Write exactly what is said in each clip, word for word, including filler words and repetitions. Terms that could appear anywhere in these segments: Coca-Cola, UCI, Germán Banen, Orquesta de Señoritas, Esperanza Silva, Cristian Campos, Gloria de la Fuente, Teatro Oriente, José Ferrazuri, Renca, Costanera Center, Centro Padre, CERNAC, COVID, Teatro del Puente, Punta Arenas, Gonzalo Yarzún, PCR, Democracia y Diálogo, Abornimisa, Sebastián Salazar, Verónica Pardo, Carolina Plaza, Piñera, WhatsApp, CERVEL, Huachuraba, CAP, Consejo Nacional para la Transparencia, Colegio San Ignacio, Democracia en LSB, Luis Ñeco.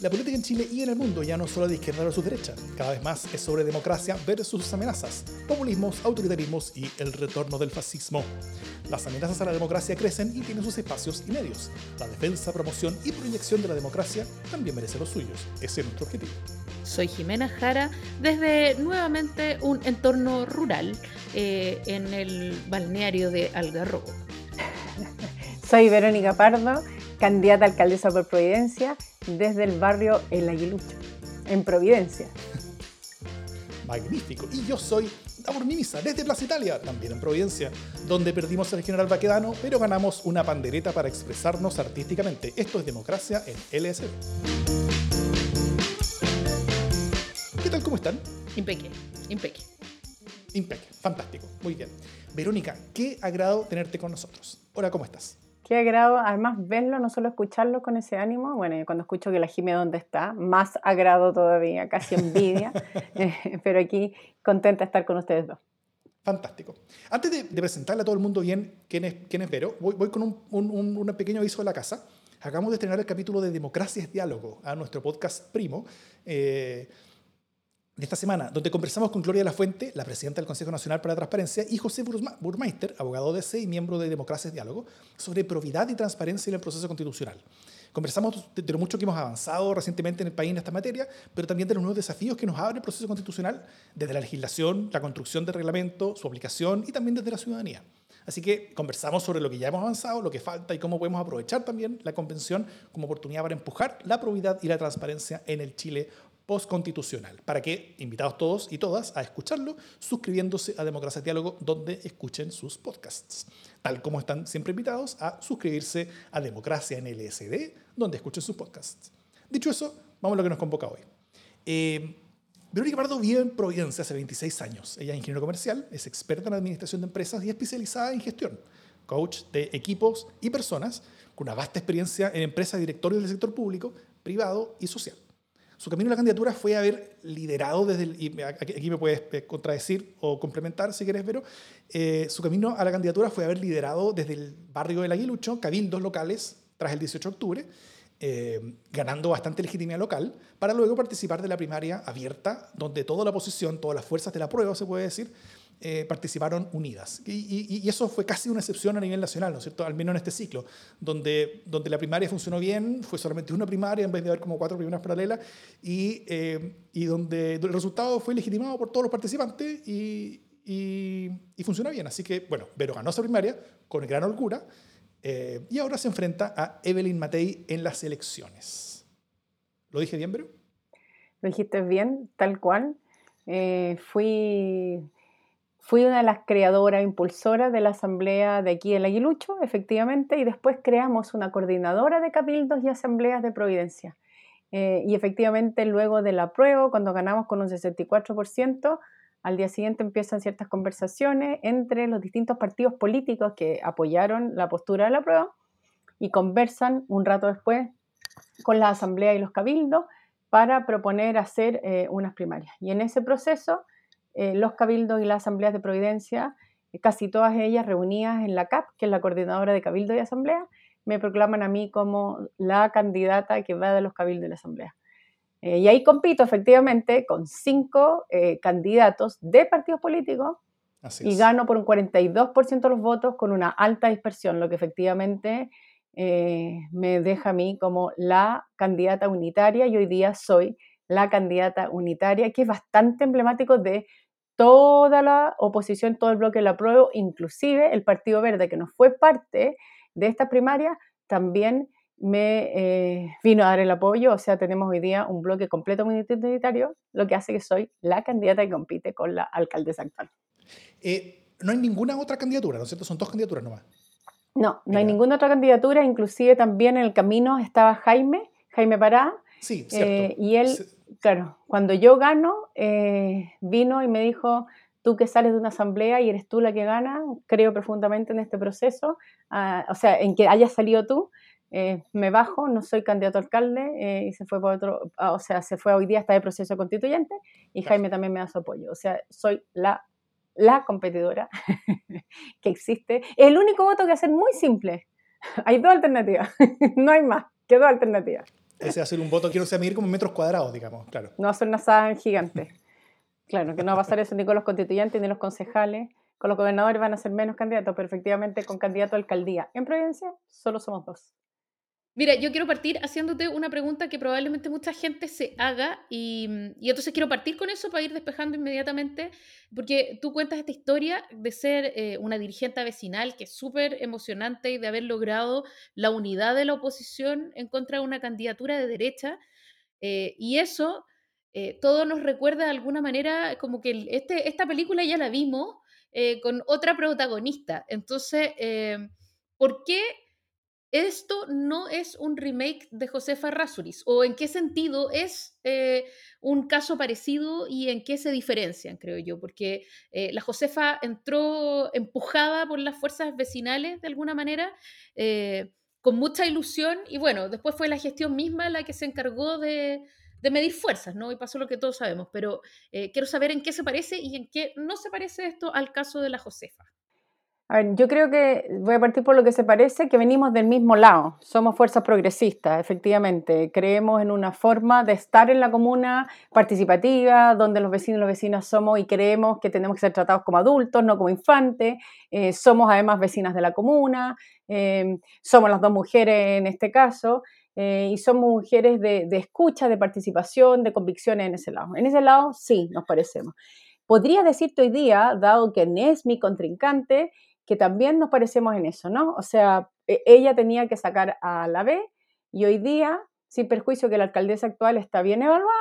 La política en Chile y en el mundo ya no es solo de izquierda versus derecha, cada vez más es sobre democracia versus sus amenazas, populismos, autoritarismos y el retorno del fascismo. Las amenazas a la democracia crecen y tienen sus espacios y medios. La defensa, promoción y proyección de la democracia también merece los suyos. Ese es nuestro objetivo. Soy Jimena Jara, desde nuevamente un entorno rural eh, en el balneario de Algarrobo. Soy Verónica Pardo, candidata a alcaldesa por Providencia, desde el barrio El Aguilucho, en Providencia. Magnífico. Y yo soy Abornimisa, desde Plaza Italia, también en Providencia, donde perdimos al General Baquedano, pero ganamos una pandereta para expresarnos artísticamente. Esto es Democracia en L S B. ¿Qué tal? ¿Cómo están? Impeque, impeque. Impeque, fantástico, muy bien. Verónica, qué agrado tenerte con nosotros. Hola, ¿cómo estás? Qué agrado, además verlo, no solo escucharlo con ese ánimo. Bueno, yo cuando escucho que la Jime dónde está, más agrado todavía, casi envidia, eh, pero aquí contenta de estar con ustedes dos. Fantástico. Antes de, de presentarle a todo el mundo bien quién es, quién es Vero, voy, voy con un, un, un, un pequeño aviso de la casa. Acabamos de estrenar el capítulo de Democracia es Diálogo, a nuestro podcast primo, eh, de esta semana, donde conversamos con Gloria de la Fuente, la presidenta del Consejo Nacional para la Transparencia, y José Burma, Burmeister, abogado de C E y miembro de Democracia y Diálogo, sobre probidad y transparencia en el proceso constitucional. Conversamos de, de lo mucho que hemos avanzado recientemente en el país en esta materia, pero también de los nuevos desafíos que nos abre el proceso constitucional, desde la legislación, la construcción del reglamento, su aplicación y también desde la ciudadanía. Así que conversamos sobre lo que ya hemos avanzado, lo que falta y cómo podemos aprovechar también la convención como oportunidad para empujar la probidad y la transparencia en el Chile postconstitucional. Para que, invitados todos y todas a escucharlo, suscribiéndose a Democracia y Diálogo, donde escuchen sus podcasts. Tal como están siempre invitados a suscribirse a Democracia en L S D, donde escuchen sus podcasts. Dicho eso, vamos a lo que nos convoca hoy. Eh, Verónica Pardo vive en Providencia hace veintiséis años. Ella es ingeniero comercial, es experta en administración de empresas y especializada en gestión, coach de equipos y personas, con una vasta experiencia en empresas y directorios del sector público, privado y social. Su camino a la candidatura fue haber liderado desde el, y aquí me puedes contradecir o complementar si quieres, pero eh, su camino a la candidatura fue haber liderado desde el barrio del Aguilucho cabildos locales tras el dieciocho de octubre, eh, ganando bastante legitimidad local, para luego participar de la primaria abierta, donde toda la oposición, todas las fuerzas de la prueba, se puede decir, Eh, participaron unidas. Y, y, y eso fue casi una excepción a nivel nacional, ¿no es cierto? Al menos en este ciclo, donde, donde la primaria funcionó bien, fue solamente una primaria en vez de haber como cuatro primarias paralelas, y, eh, y donde el resultado fue legitimado por todos los participantes y, y, y funcionó bien. Así que, bueno, Vero ganó esa primaria con gran holgura, eh, y ahora se enfrenta a Evelyn Matei en las elecciones. ¿Lo dije bien, Vero? Lo dijiste bien, tal cual. Eh, fui... Fui una de las creadoras, impulsoras de la asamblea de aquí, El Aguilucho, efectivamente, y después creamos una coordinadora de cabildos y asambleas de Providencia. Eh, y efectivamente, luego del apruebo, cuando ganamos con un sesenta y cuatro por ciento, al día siguiente empiezan ciertas conversaciones entre los distintos partidos políticos que apoyaron la postura del apruebo y conversan un rato después con la asamblea y los cabildos para proponer hacer eh, unas primarias. Y en ese proceso, Eh, los cabildos y las asambleas de Providencia, eh, casi todas ellas reunidas en la C A P, que es la coordinadora de cabildo y asamblea, me proclaman a mí como la candidata que va de los cabildos y la asamblea. Eh, y ahí compito efectivamente con cinco eh, candidatos de partidos políticos. Así y es. Gano por un cuarenta y dos por ciento de los votos con una alta dispersión, lo que efectivamente eh, me deja a mí como la candidata unitaria, y hoy día soy la candidata unitaria, que es bastante emblemático de toda la oposición, todo el bloque de la prueba, inclusive el Partido Verde, que no fue parte de estas primarias, también me eh, vino a dar el apoyo. O sea, tenemos hoy día un bloque completamente unitario, lo que hace que soy la candidata que compite con la alcaldesa actual. Eh, no hay ninguna otra candidatura, ¿no es cierto? Son dos candidaturas nomás. No, no hay ninguna otra candidatura, inclusive también en el camino estaba Jaime, Jaime Pará, sí, cierto. Eh, y él... Sí. Claro, cuando yo gano, eh, vino y me dijo, tú que sales de una asamblea y eres tú la que gana, creo profundamente en este proceso, uh, o sea, en que hayas salido tú, eh, me bajo, no soy candidato a alcalde, eh, y se fue por otro, ah, o sea, se fue hoy día hasta el proceso constituyente, y claro. Jaime también me da su apoyo, o sea, soy la, la competidora que existe. Es el único voto que hacer muy simple, hay dos alternativas, no hay más que dos alternativas. es hacer un voto que no sea medir como metros cuadrados, digamos, claro. No hacer una sala gigante. Claro, que no va a pasar eso ni con los constituyentes, ni los concejales. Con los gobernadores van a ser menos candidatos, pero efectivamente con candidato a alcaldía. En Providencia solo somos dos. Mira, yo quiero partir haciéndote una pregunta que probablemente mucha gente se haga y, y entonces quiero partir con eso para ir despejando inmediatamente, porque tú cuentas esta historia de ser eh, una dirigente vecinal que es súper emocionante y de haber logrado la unidad de la oposición en contra de una candidatura de derecha eh, y eso eh, todo nos recuerda de alguna manera como que este, esta película ya la vimos eh, con otra protagonista. Entonces, eh, ¿por qué esto no es un remake de Josefa Razuriz? ¿O en qué sentido es eh, un caso parecido y en qué se diferencian, creo yo? Porque eh, la Josefa entró empujada por las fuerzas vecinales, de alguna manera, eh, con mucha ilusión, y bueno, después fue la gestión misma la que se encargó de, de medir fuerzas, ¿no? Y pasó lo que todos sabemos, pero eh, quiero saber en qué se parece y en qué no se parece esto al caso de la Josefa. A ver, yo creo que voy a partir por lo que se parece, que venimos del mismo lado, somos fuerzas progresistas, efectivamente, creemos en una forma de estar en la comuna participativa, donde los vecinos y las vecinas somos y creemos que tenemos que ser tratados como adultos, no como infantes, eh, somos además vecinas de la comuna, eh, somos las dos mujeres en este caso, eh, y somos mujeres de, de escucha, de participación, de convicciones en ese lado. En ese lado sí nos parecemos. Podría decirte hoy día, dado que es mi contrincante, que también nos parecemos en eso, ¿no? O sea, ella tenía que sacar a la B y hoy día, sin perjuicio que la alcaldesa actual está bien evaluada,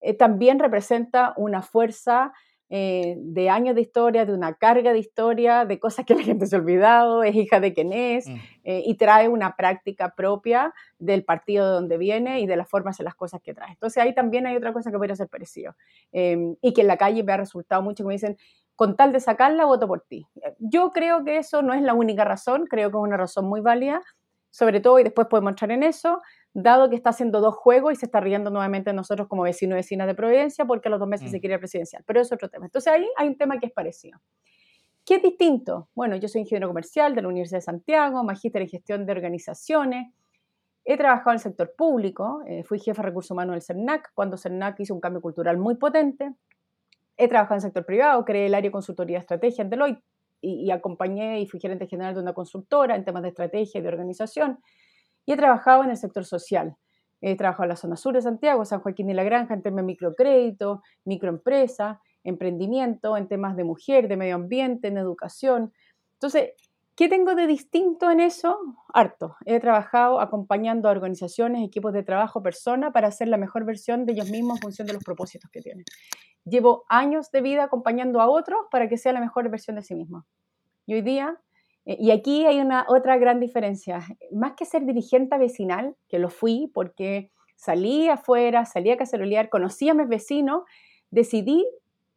eh, también representa una fuerza eh, de años de historia, de una carga de historia, de cosas que la gente se ha olvidado, es hija de quien es, mm. eh, y trae una práctica propia del partido de donde viene y de las formas en las cosas que trae. Entonces ahí también hay otra cosa que podría ser parecido eh, y que en la calle me ha resultado mucho, como dicen, con tal de sacarla, voto por ti. Yo creo que eso no es la única razón, creo que es una razón muy válida, sobre todo, y después podemos entrar en eso, dado que está haciendo dos juegos y se está riendo nuevamente de nosotros como vecinos y vecinas de Providencia porque a los dos meses mm. se quiere presidencial, pero es otro tema. Entonces ahí hay un tema que es parecido. ¿Qué es distinto? Bueno, yo soy ingeniero comercial de la Universidad de Santiago, magíster en gestión de organizaciones, he trabajado en el sector público, eh, fui jefa de recursos humanos del CERNAC, cuando CERNAC hizo un cambio cultural muy potente. He trabajado en el sector privado, creé el área de consultoría de estrategia en Deloitte y, y acompañé y fui gerente general de una consultora en temas de estrategia y de organización. Y he trabajado en el sector social. He trabajado en la zona sur de Santiago, San Joaquín y La Granja, en temas de microcrédito, microempresa, emprendimiento, en temas de mujer, de medio ambiente, en educación. Entonces, ¿qué tengo de distinto en eso? Harto. He trabajado acompañando a organizaciones, equipos de trabajo, personas, para hacer la mejor versión de ellos mismos en función de los propósitos que tienen. Llevo años de vida acompañando a otros para que sea la mejor versión de sí mismo. Y hoy día, y aquí hay una otra gran diferencia, más que ser dirigente vecinal, que lo fui porque salí afuera, salí a cacerolear, conocí a mis vecinos, decidí,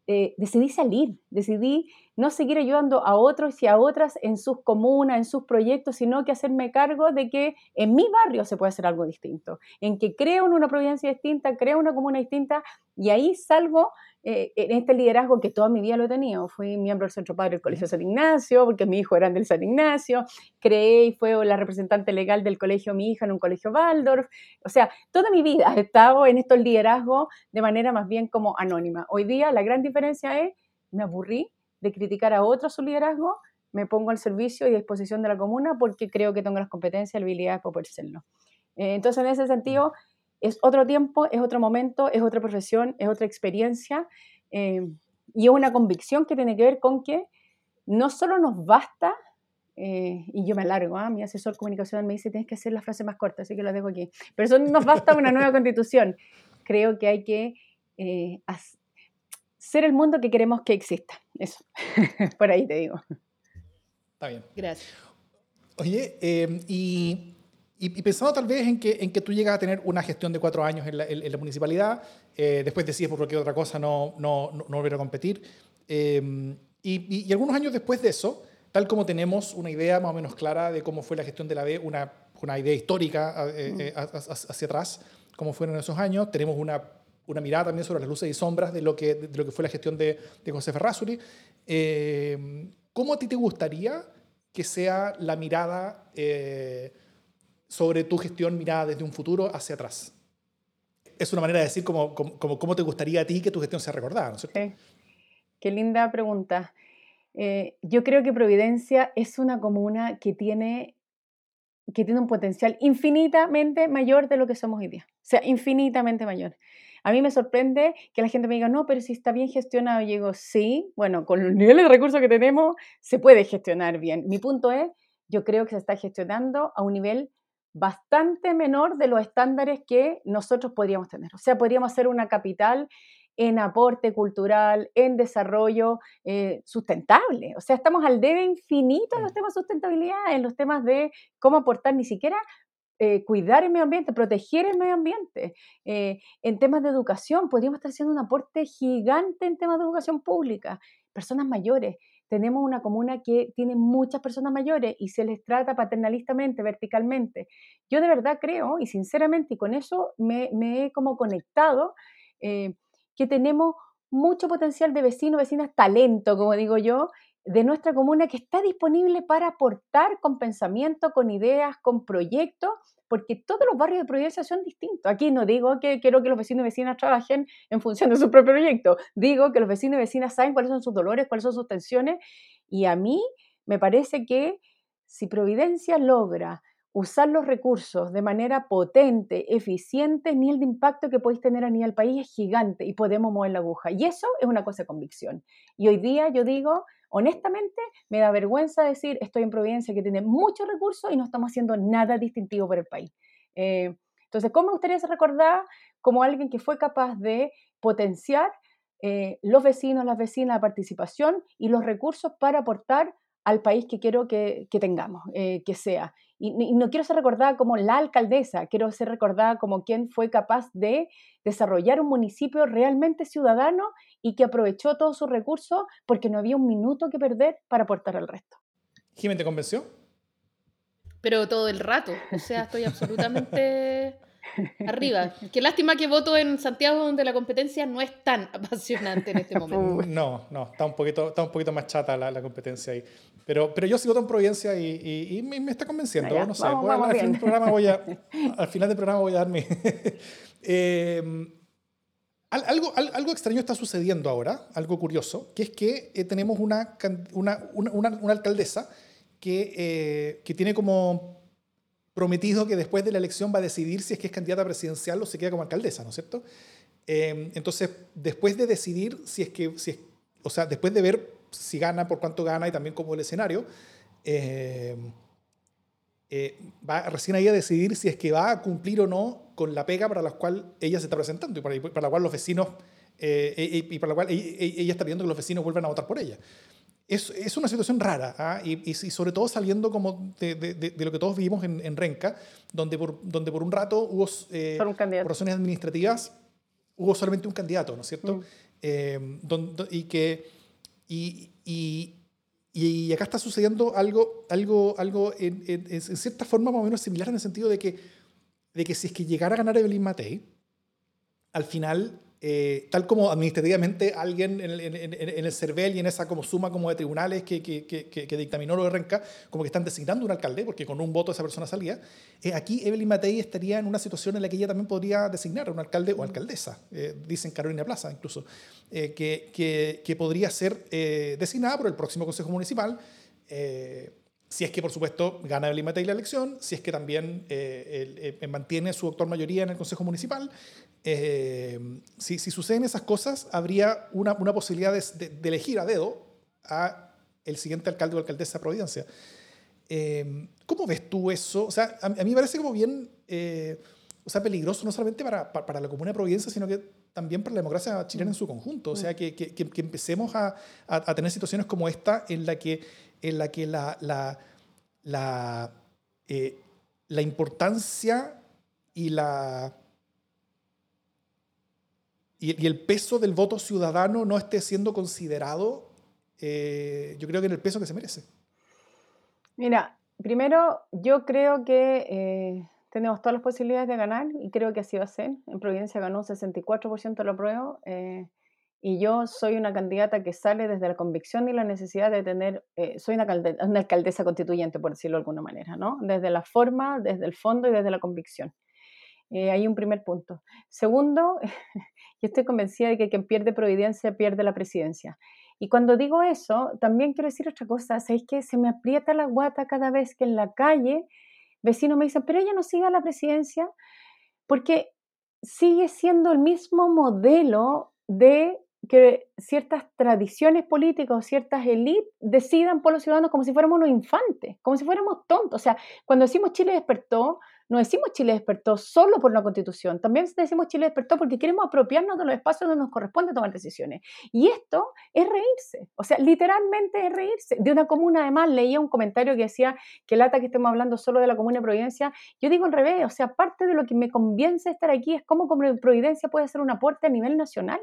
eh, decidí salir, decidí no seguir ayudando a otros y a otras en sus comunas, en sus proyectos, sino que hacerme cargo de que en mi barrio se puede hacer algo distinto, en que creo en una Providencia distinta, creo en una comuna distinta, y ahí salgo Eh, en este liderazgo que toda mi vida lo he tenido. Fui miembro del Centro Padre del Colegio San Ignacio, porque mi hijo era del San Ignacio, creé y fue la representante legal del colegio de mi hija en un colegio Waldorf. O sea, toda mi vida he estado en estos liderazgos de manera más bien como anónima. Hoy día la gran diferencia es, me aburrí de criticar a otros su liderazgo, me pongo al servicio y a disposición de la comuna porque creo que tengo las competencias y habilidades para poder hacerlo. Eh, entonces, en ese sentido, es otro tiempo, es otro momento, es otra profesión, es otra experiencia eh, y es una convicción que tiene que ver con que no solo nos basta, eh, y yo me alargo, ¿eh? Mi asesor comunicacional me dice tienes que hacer la frase más corta, así que la dejo aquí, pero eso no nos basta una nueva constitución, creo que hay que eh, ser el mundo que queremos que exista, eso, por ahí te digo. Está bien. Gracias. Oye, eh, y... Y pensando tal vez en que, en que tú llegas a tener una gestión de cuatro años en la, en, en la municipalidad, eh, después decides por cualquier otra cosa no, no, no volver a competir, eh, y, y, y algunos años después de eso, tal como tenemos una idea más o menos clara de cómo fue la gestión de la B, una, una idea histórica eh, uh-huh. hacia atrás, cómo fueron esos años, tenemos una, una mirada también sobre las luces y sombras de lo que, de lo que fue la gestión de, de José Ferrazuri. Eh, ¿Cómo a ti te gustaría que sea la mirada... Eh, sobre tu gestión mirada desde un futuro hacia atrás. Es una manera de decir cómo, cómo, cómo te gustaría a ti que tu gestión sea recordada, ¿no es cierto? Sí. Qué linda pregunta. Eh, yo creo que Providencia es una comuna que tiene, que tiene un potencial infinitamente mayor de lo que somos hoy día. O sea, infinitamente mayor. A mí me sorprende que la gente me diga, no, pero si está bien gestionado. Yo digo, sí, bueno, con los niveles de recursos que tenemos, se puede gestionar bien. Mi punto es, yo creo que se está gestionando a un nivel bastante menor de los estándares que nosotros podríamos tener. O sea, podríamos ser una capital en aporte cultural, en desarrollo eh, sustentable. O sea, estamos al debe infinito en los temas de sustentabilidad, en los temas de cómo aportar, ni siquiera eh, cuidar el medio ambiente, proteger el medio ambiente. Eh, en temas de educación, podríamos estar haciendo un aporte gigante en temas de educación pública. Personas mayores. Tenemos una comuna que tiene muchas personas mayores y se les trata paternalistamente, verticalmente. Yo de verdad creo, y sinceramente, y con eso me, me he como conectado, eh, que tenemos mucho potencial de vecinos, vecinas, talento, como digo yo, de nuestra comuna que está disponible para aportar con pensamiento, con ideas, con proyectos, porque todos los barrios de Providencia son distintos. Aquí no digo que quiero que los vecinos y vecinas trabajen en función de su propio proyecto, digo que los vecinos y vecinas saben cuáles son sus dolores, cuáles son sus tensiones, y a mí me parece que si Providencia logra usar los recursos de manera potente, eficiente, el nivel de impacto que podéis tener a nivel país es gigante y podemos mover la aguja, y eso es una cosa de convicción. Y hoy día yo digo, honestamente, me da vergüenza decir, estoy en Providencia, que tiene muchos recursos y no estamos haciendo nada distintivo para el país. Eh, entonces, ¿cómo me gustaría ser recordada? Como alguien que fue capaz de potenciar eh, los vecinos, las vecinas, la participación y los recursos para aportar al país que quiero que, que tengamos, eh, que sea. Y, y no quiero ser recordada como la alcaldesa, quiero ser recordada como quien fue capaz de desarrollar un municipio realmente ciudadano y que aprovechó todos sus recursos porque no había un minuto que perder para aportar al resto. Jimena, ¿te convenció? Pero todo el rato, o sea, estoy absolutamente arriba. Qué lástima que voto en Santiago, donde la competencia no es tan apasionante en este momento. No, no, está un poquito, está un poquito más chata la, la competencia ahí. Pero, pero yo sí voto en Providencia y, y, y me, me está convenciendo. Allá, no sé, vamos, vamos al, final del programa voy a, al final del programa voy a dar mi... eh, algo, algo extraño está sucediendo ahora, algo curioso, que es que eh, tenemos una, una, una, una, una alcaldesa que, eh, que tiene como... prometido que después de la elección va a decidir si es que es candidata presidencial o se queda como alcaldesa, ¿no es cierto? Eh, entonces, después de decidir si es que, si es, o sea, después de ver si gana, por cuánto gana y también cómo el escenario, eh, eh, va recién ahí a decidir si es que va a cumplir o no con la pega para la cual ella se está presentando y para, para la cual los vecinos, eh, y para la cual ella está pidiendo que los vecinos vuelvan a votar por ella. Es, es una situación rara, ¿ah? y, y, y sobre todo saliendo como de, de, de lo que todos vivimos en, en Renca, donde por, donde por un rato hubo, eh, un por razones administrativas, hubo solamente un candidato, ¿no es cierto? Mm. Eh, don, don, y, que, y, y, y acá está sucediendo algo, algo, algo en, en, en cierta forma más o menos similar, en el sentido de que, de que si es que llegara a ganar Evelyn Matei, al final... Eh, tal como administrativamente alguien en el, en, en el CERVEL y en esa como suma como de tribunales que, que, que, que dictaminó lo de Renca, como que están designando un alcalde porque con un voto esa persona salía, eh, aquí Evelyn Matei estaría en una situación en la que ella también podría designar a un alcalde o alcaldesa, eh, dicen Carolina Plaza incluso, eh, que, que, que podría ser eh, designada por el próximo Consejo Municipal, eh, si es que, por supuesto, gana Evelyn Matei la elección, si es que también eh, eh, mantiene su actual mayoría en el Consejo Municipal. Eh, si, si suceden esas cosas, habría una, una posibilidad de, de, de elegir a dedo a el siguiente alcalde o alcaldesa de Providencia. Eh, ¿Cómo ves tú eso? O sea, a, a mí me parece como bien eh, o sea, peligroso, no solamente para, para, para la comuna de Providencia, sino que también para la democracia chilena en su conjunto. O sea, que, que, que empecemos a, a, a tener situaciones como esta en la que, en la, que la, la, la, eh, la importancia y la... y el peso del voto ciudadano no esté siendo considerado, eh, yo creo que en el peso que se merece. Mira, primero yo creo que eh, tenemos todas las posibilidades de ganar y creo que así va a ser. En Providencia ganó un sesenta y cuatro por ciento de la prueba, eh, y yo soy una candidata que sale desde la convicción y la necesidad de tener, eh, soy una, calde- una alcaldesa constituyente, por decirlo de alguna manera, ¿no? Desde la forma, desde el fondo y desde la convicción. Eh, hay un primer punto. Segundo, yo estoy convencida de que quien pierde Providencia pierde la presidencia. Y cuando digo eso, también quiero decir otra cosa, ¿sabéis que se me aprieta la guata cada vez que en la calle vecinos me dicen, pero ella no sigue a la presidencia? Porque sigue siendo el mismo modelo de que ciertas tradiciones políticas o ciertas élites decidan por los ciudadanos como si fuéramos unos infantes, como si fuéramos tontos. O sea, cuando decimos Chile despertó, no decimos Chile despertó solo por la Constitución, también decimos Chile despertó porque queremos apropiarnos de los espacios donde nos corresponde tomar decisiones. Y esto es reírse, o sea, literalmente es reírse. De una comuna, además, leía un comentario que decía que lata que estemos hablando solo de la comuna de Providencia. Yo digo al revés, o sea, parte de lo que me convence estar aquí es cómo Providencia puede hacer un aporte a nivel nacional.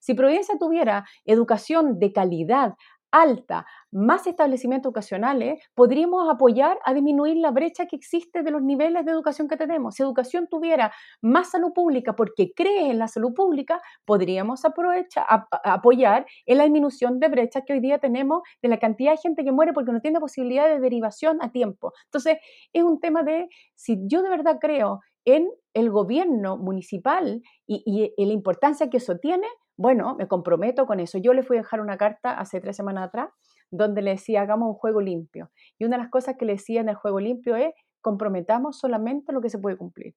Si Providencia tuviera educación de calidad, alta, más establecimientos educacionales, podríamos apoyar a disminuir la brecha que existe de los niveles de educación que tenemos. Si educación tuviera más salud pública porque cree en la salud pública, podríamos aprovechar, a, a apoyar en la disminución de brechas que hoy día tenemos de la cantidad de gente que muere porque no tiene posibilidad de derivación a tiempo. Entonces, es un tema de, si yo de verdad creo en el gobierno municipal y, y, y la importancia que eso tiene, bueno, me comprometo con eso. Yo les fui a dejar una carta hace tres semanas atrás donde le decía, hagamos un juego limpio. Y una de las cosas que le decía en el juego limpio es, comprometamos solamente lo que se puede cumplir.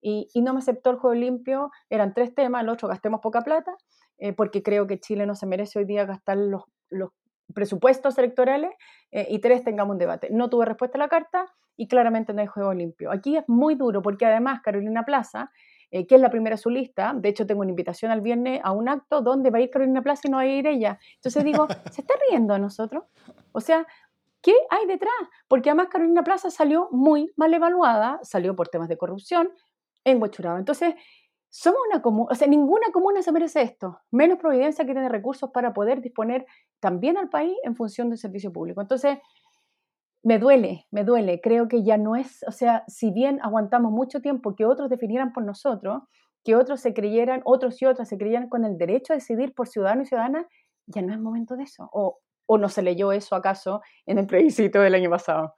Y, y no me aceptó el juego limpio, eran tres temas, el otro, gastemos poca plata, eh, porque creo que Chile no se merece hoy día gastar los, los presupuestos electorales, eh, y tres, tengamos un debate. No tuve respuesta a la carta y claramente no hay juego limpio. Aquí es muy duro porque además Carolina Plaza, Eh, que es la primera su lista, de hecho tengo una invitación al viernes a un acto donde va a ir Carolina Plaza y no va a ir ella, entonces digo, ¿se está riendo a nosotros? O sea, ¿qué hay detrás? Porque además Carolina Plaza salió muy mal evaluada, salió por temas de corrupción en Huachuraba, entonces somos una comuna, o sea, ninguna comuna se merece esto, menos Providencia, que tiene recursos para poder disponer también al país en función del servicio público. Entonces Me duele, me duele, creo que ya no es, o sea, si bien aguantamos mucho tiempo que otros definieran por nosotros, que otros se creyeran, otros y otras se creyeran con el derecho a decidir por ciudadano y ciudadana, ya no es momento de eso, o, o no se leyó eso acaso en el plebiscito del año pasado.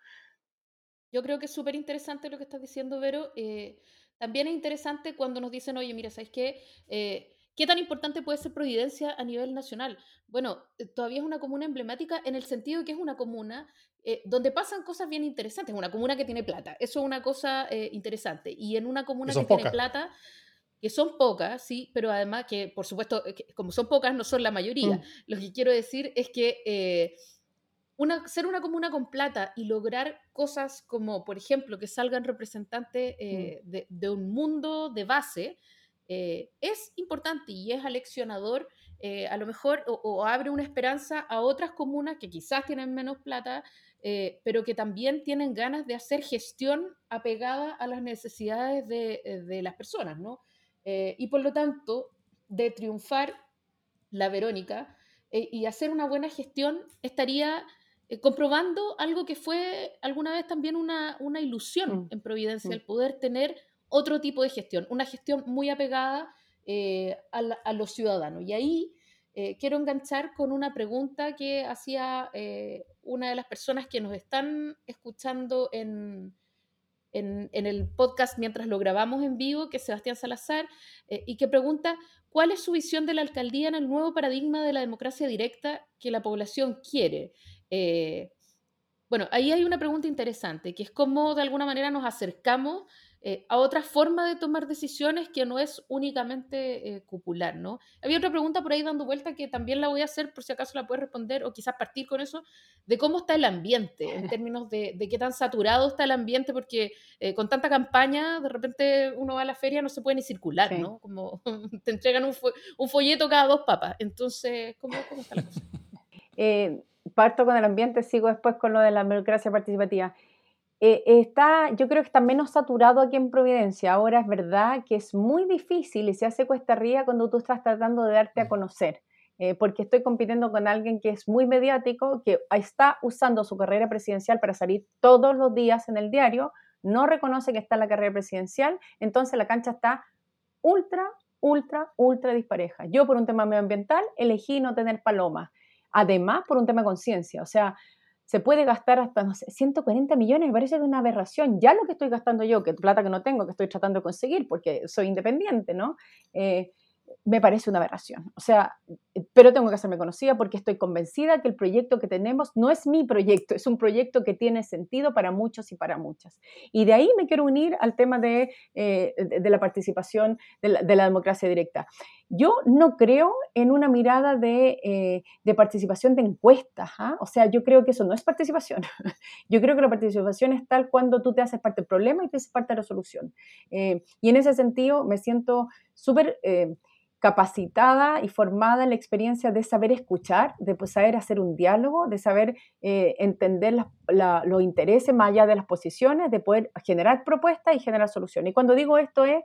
Yo creo que es súper interesante lo que estás diciendo, Vero. Eh, también es interesante cuando nos dicen, oye, mira, ¿sabes qué? Eh, ¿Qué tan importante puede ser Providencia a nivel nacional? Bueno, todavía es una comuna emblemática en el sentido de que es una comuna eh, donde pasan cosas bien interesantes. Es una comuna que tiene plata. Eso es una cosa eh, interesante. Y en una comuna que, que tiene plata, que son pocas, sí, pero además que, por supuesto, que como son pocas, no son la mayoría. Mm. Lo que quiero decir es que eh, una, ser una comuna con plata y lograr cosas como, por ejemplo, que salgan representantes eh, mm. de, de un mundo de base, Eh, es importante y es aleccionador, eh, a lo mejor, o, o abre una esperanza a otras comunas que quizás tienen menos plata, eh, pero que también tienen ganas de hacer gestión apegada a las necesidades de, de las personas, ¿no? Eh, y por lo tanto, de triunfar la Verónica eh, y hacer una buena gestión, estaría eh, comprobando algo que fue alguna vez también una, una ilusión en Providencia, el poder tener otro tipo de gestión, una gestión muy apegada eh, a, la, a los ciudadanos. Y ahí eh, quiero enganchar con una pregunta que hacía eh, una de las personas que nos están escuchando en, en, en el podcast mientras lo grabamos en vivo, que es Sebastián Salazar, eh, y que pregunta, ¿cuál es su visión de la alcaldía en el nuevo paradigma de la democracia directa que la población quiere? Eh, bueno, ahí hay una pregunta interesante, que es cómo de alguna manera nos acercamos Eh, a otra forma de tomar decisiones que no es únicamente eh, cupular, ¿no? Había otra pregunta por ahí dando vuelta que también la voy a hacer, por si acaso la puedes responder, o quizás partir con eso, de cómo está el ambiente, en términos de, de qué tan saturado está el ambiente, porque eh, con tanta campaña, de repente uno va a la feria, no se puede ni circular, sí, ¿no? Como te entregan un, fo- un folleto cada dos papas. Entonces, ¿cómo, cómo está la cosa? Eh, parto con el ambiente, sigo después con lo de la democracia participativa. Eh, está, yo creo que está menos saturado aquí en Providencia. Ahora es verdad que es muy difícil y se hace cuesta arriba cuando tú estás tratando de darte a conocer, eh, porque estoy compitiendo con alguien que es muy mediático, que está usando su carrera presidencial para salir todos los días en el diario, no reconoce que está en la carrera presidencial, entonces la cancha está ultra ultra, ultra disparejas. Yo por un tema medioambiental elegí no tener palomas. Además, por un tema de conciencia. O sea, se puede gastar hasta, no sé, ciento cuarenta millones, me parece que es una aberración. Ya lo que estoy gastando yo, que plata que no tengo, que estoy tratando de conseguir porque soy independiente, ¿no? Eh, me parece una aberración. O sea, pero tengo que hacerme conocida porque estoy convencida que el proyecto que tenemos no es mi proyecto, es un proyecto que tiene sentido para muchos y para muchas. Y de ahí me quiero unir al tema de, eh, de la participación de la, de la democracia directa. Yo no creo en una mirada de, eh, de participación de encuestas, ¿ah? O sea, yo creo que eso no es participación. Yo creo que la participación es tal cuando tú te haces parte del problema y te haces parte de la solución. Eh, y en ese sentido me siento súper eh, capacitada y formada en la experiencia de saber escuchar, de saber hacer un diálogo, de saber eh, entender la, la, los intereses más allá de las posiciones, de poder generar propuestas y generar soluciones. Y cuando digo esto es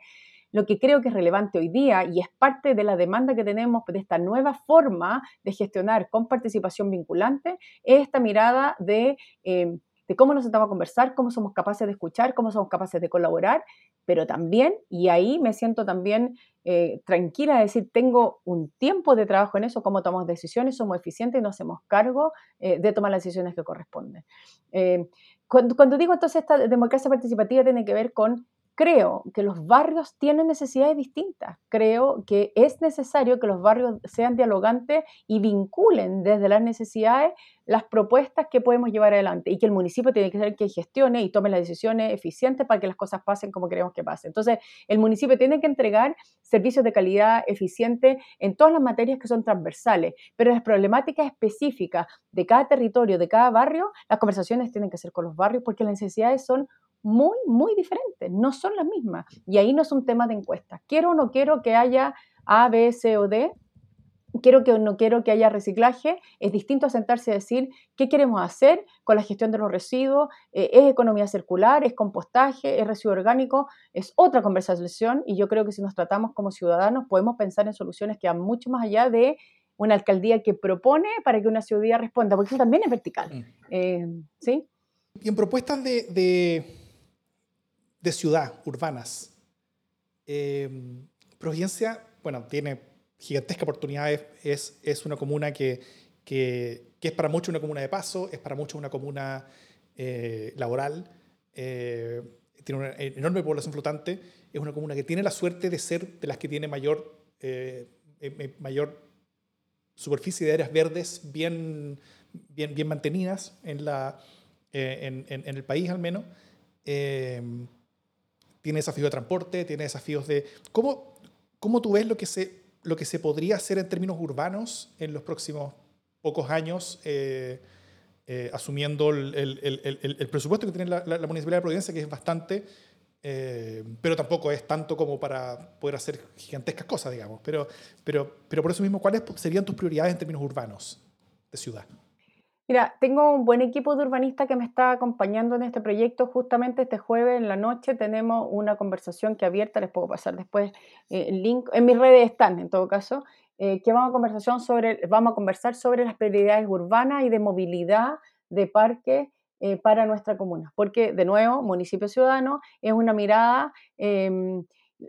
lo que creo que es relevante hoy día y es parte de la demanda que tenemos de esta nueva forma de gestionar con participación vinculante, es esta mirada de, eh, de cómo nos sentamos a conversar, cómo somos capaces de escuchar, cómo somos capaces de colaborar, pero también, y ahí me siento también eh, tranquila de decir, tengo un tiempo de trabajo en eso, cómo tomamos decisiones, somos eficientes y nos hacemos cargo eh, de tomar las decisiones que corresponden. Eh, cuando, cuando digo entonces esta democracia participativa tiene que ver con, creo que los barrios tienen necesidades distintas, creo que es necesario que los barrios sean dialogantes y vinculen desde las necesidades las propuestas que podemos llevar adelante y que el municipio tiene que ser quien gestione y tome las decisiones eficientes para que las cosas pasen como queremos que pasen. Entonces, el municipio tiene que entregar servicios de calidad eficiente en todas las materias que son transversales, pero las problemáticas específicas de cada territorio, de cada barrio, las conversaciones tienen que ser con los barrios porque las necesidades son muy, muy diferentes, no son las mismas. Y ahí no es un tema de encuestas. Quiero o no quiero que haya A, B, C o D, quiero que no quiero que haya reciclaje, es distinto a sentarse a decir qué queremos hacer con la gestión de los residuos, eh, es economía circular, es compostaje, es residuo orgánico, es otra conversación y yo creo que si nos tratamos como ciudadanos podemos pensar en soluciones que van mucho más allá de una alcaldía que propone para que una ciudad responda, porque eso también es vertical. Eh, ¿sí? Y en propuestas de, de, de ciudad, urbanas, eh, Providencia, bueno, tiene gigantesca oportunidad, es, es, es una comuna que, que, que es para muchos una comuna de paso, es para muchos una comuna eh, laboral, eh, tiene una enorme población flotante, es una comuna que tiene la suerte de ser de las que tiene mayor, eh, eh, mayor superficie de áreas verdes bien, bien, bien mantenidas en, la, eh, en, en, en el país al menos, eh, tiene desafíos de transporte, tiene desafíos de... ¿Cómo, cómo tú ves lo que se... lo que se podría hacer en términos urbanos en los próximos pocos años, eh, eh, asumiendo el, el, el, el, el presupuesto que tiene la, la, la Municipalidad de Providencia, que es bastante, eh, pero tampoco es tanto como para poder hacer gigantescas cosas, digamos. Pero, pero, pero por eso mismo, ¿cuáles serían tus prioridades en términos urbanos de ciudad? Mira, tengo un buen equipo de urbanistas que me está acompañando en este proyecto. Justamente este jueves en la noche tenemos una conversación que abierta, les puedo pasar después eh, el link, en mis redes están en todo caso, eh, que vamos a, conversación sobre, vamos a conversar sobre las prioridades urbanas y de movilidad de parques eh, para nuestra comuna. Porque, de nuevo, municipio ciudadano es una mirada... Eh,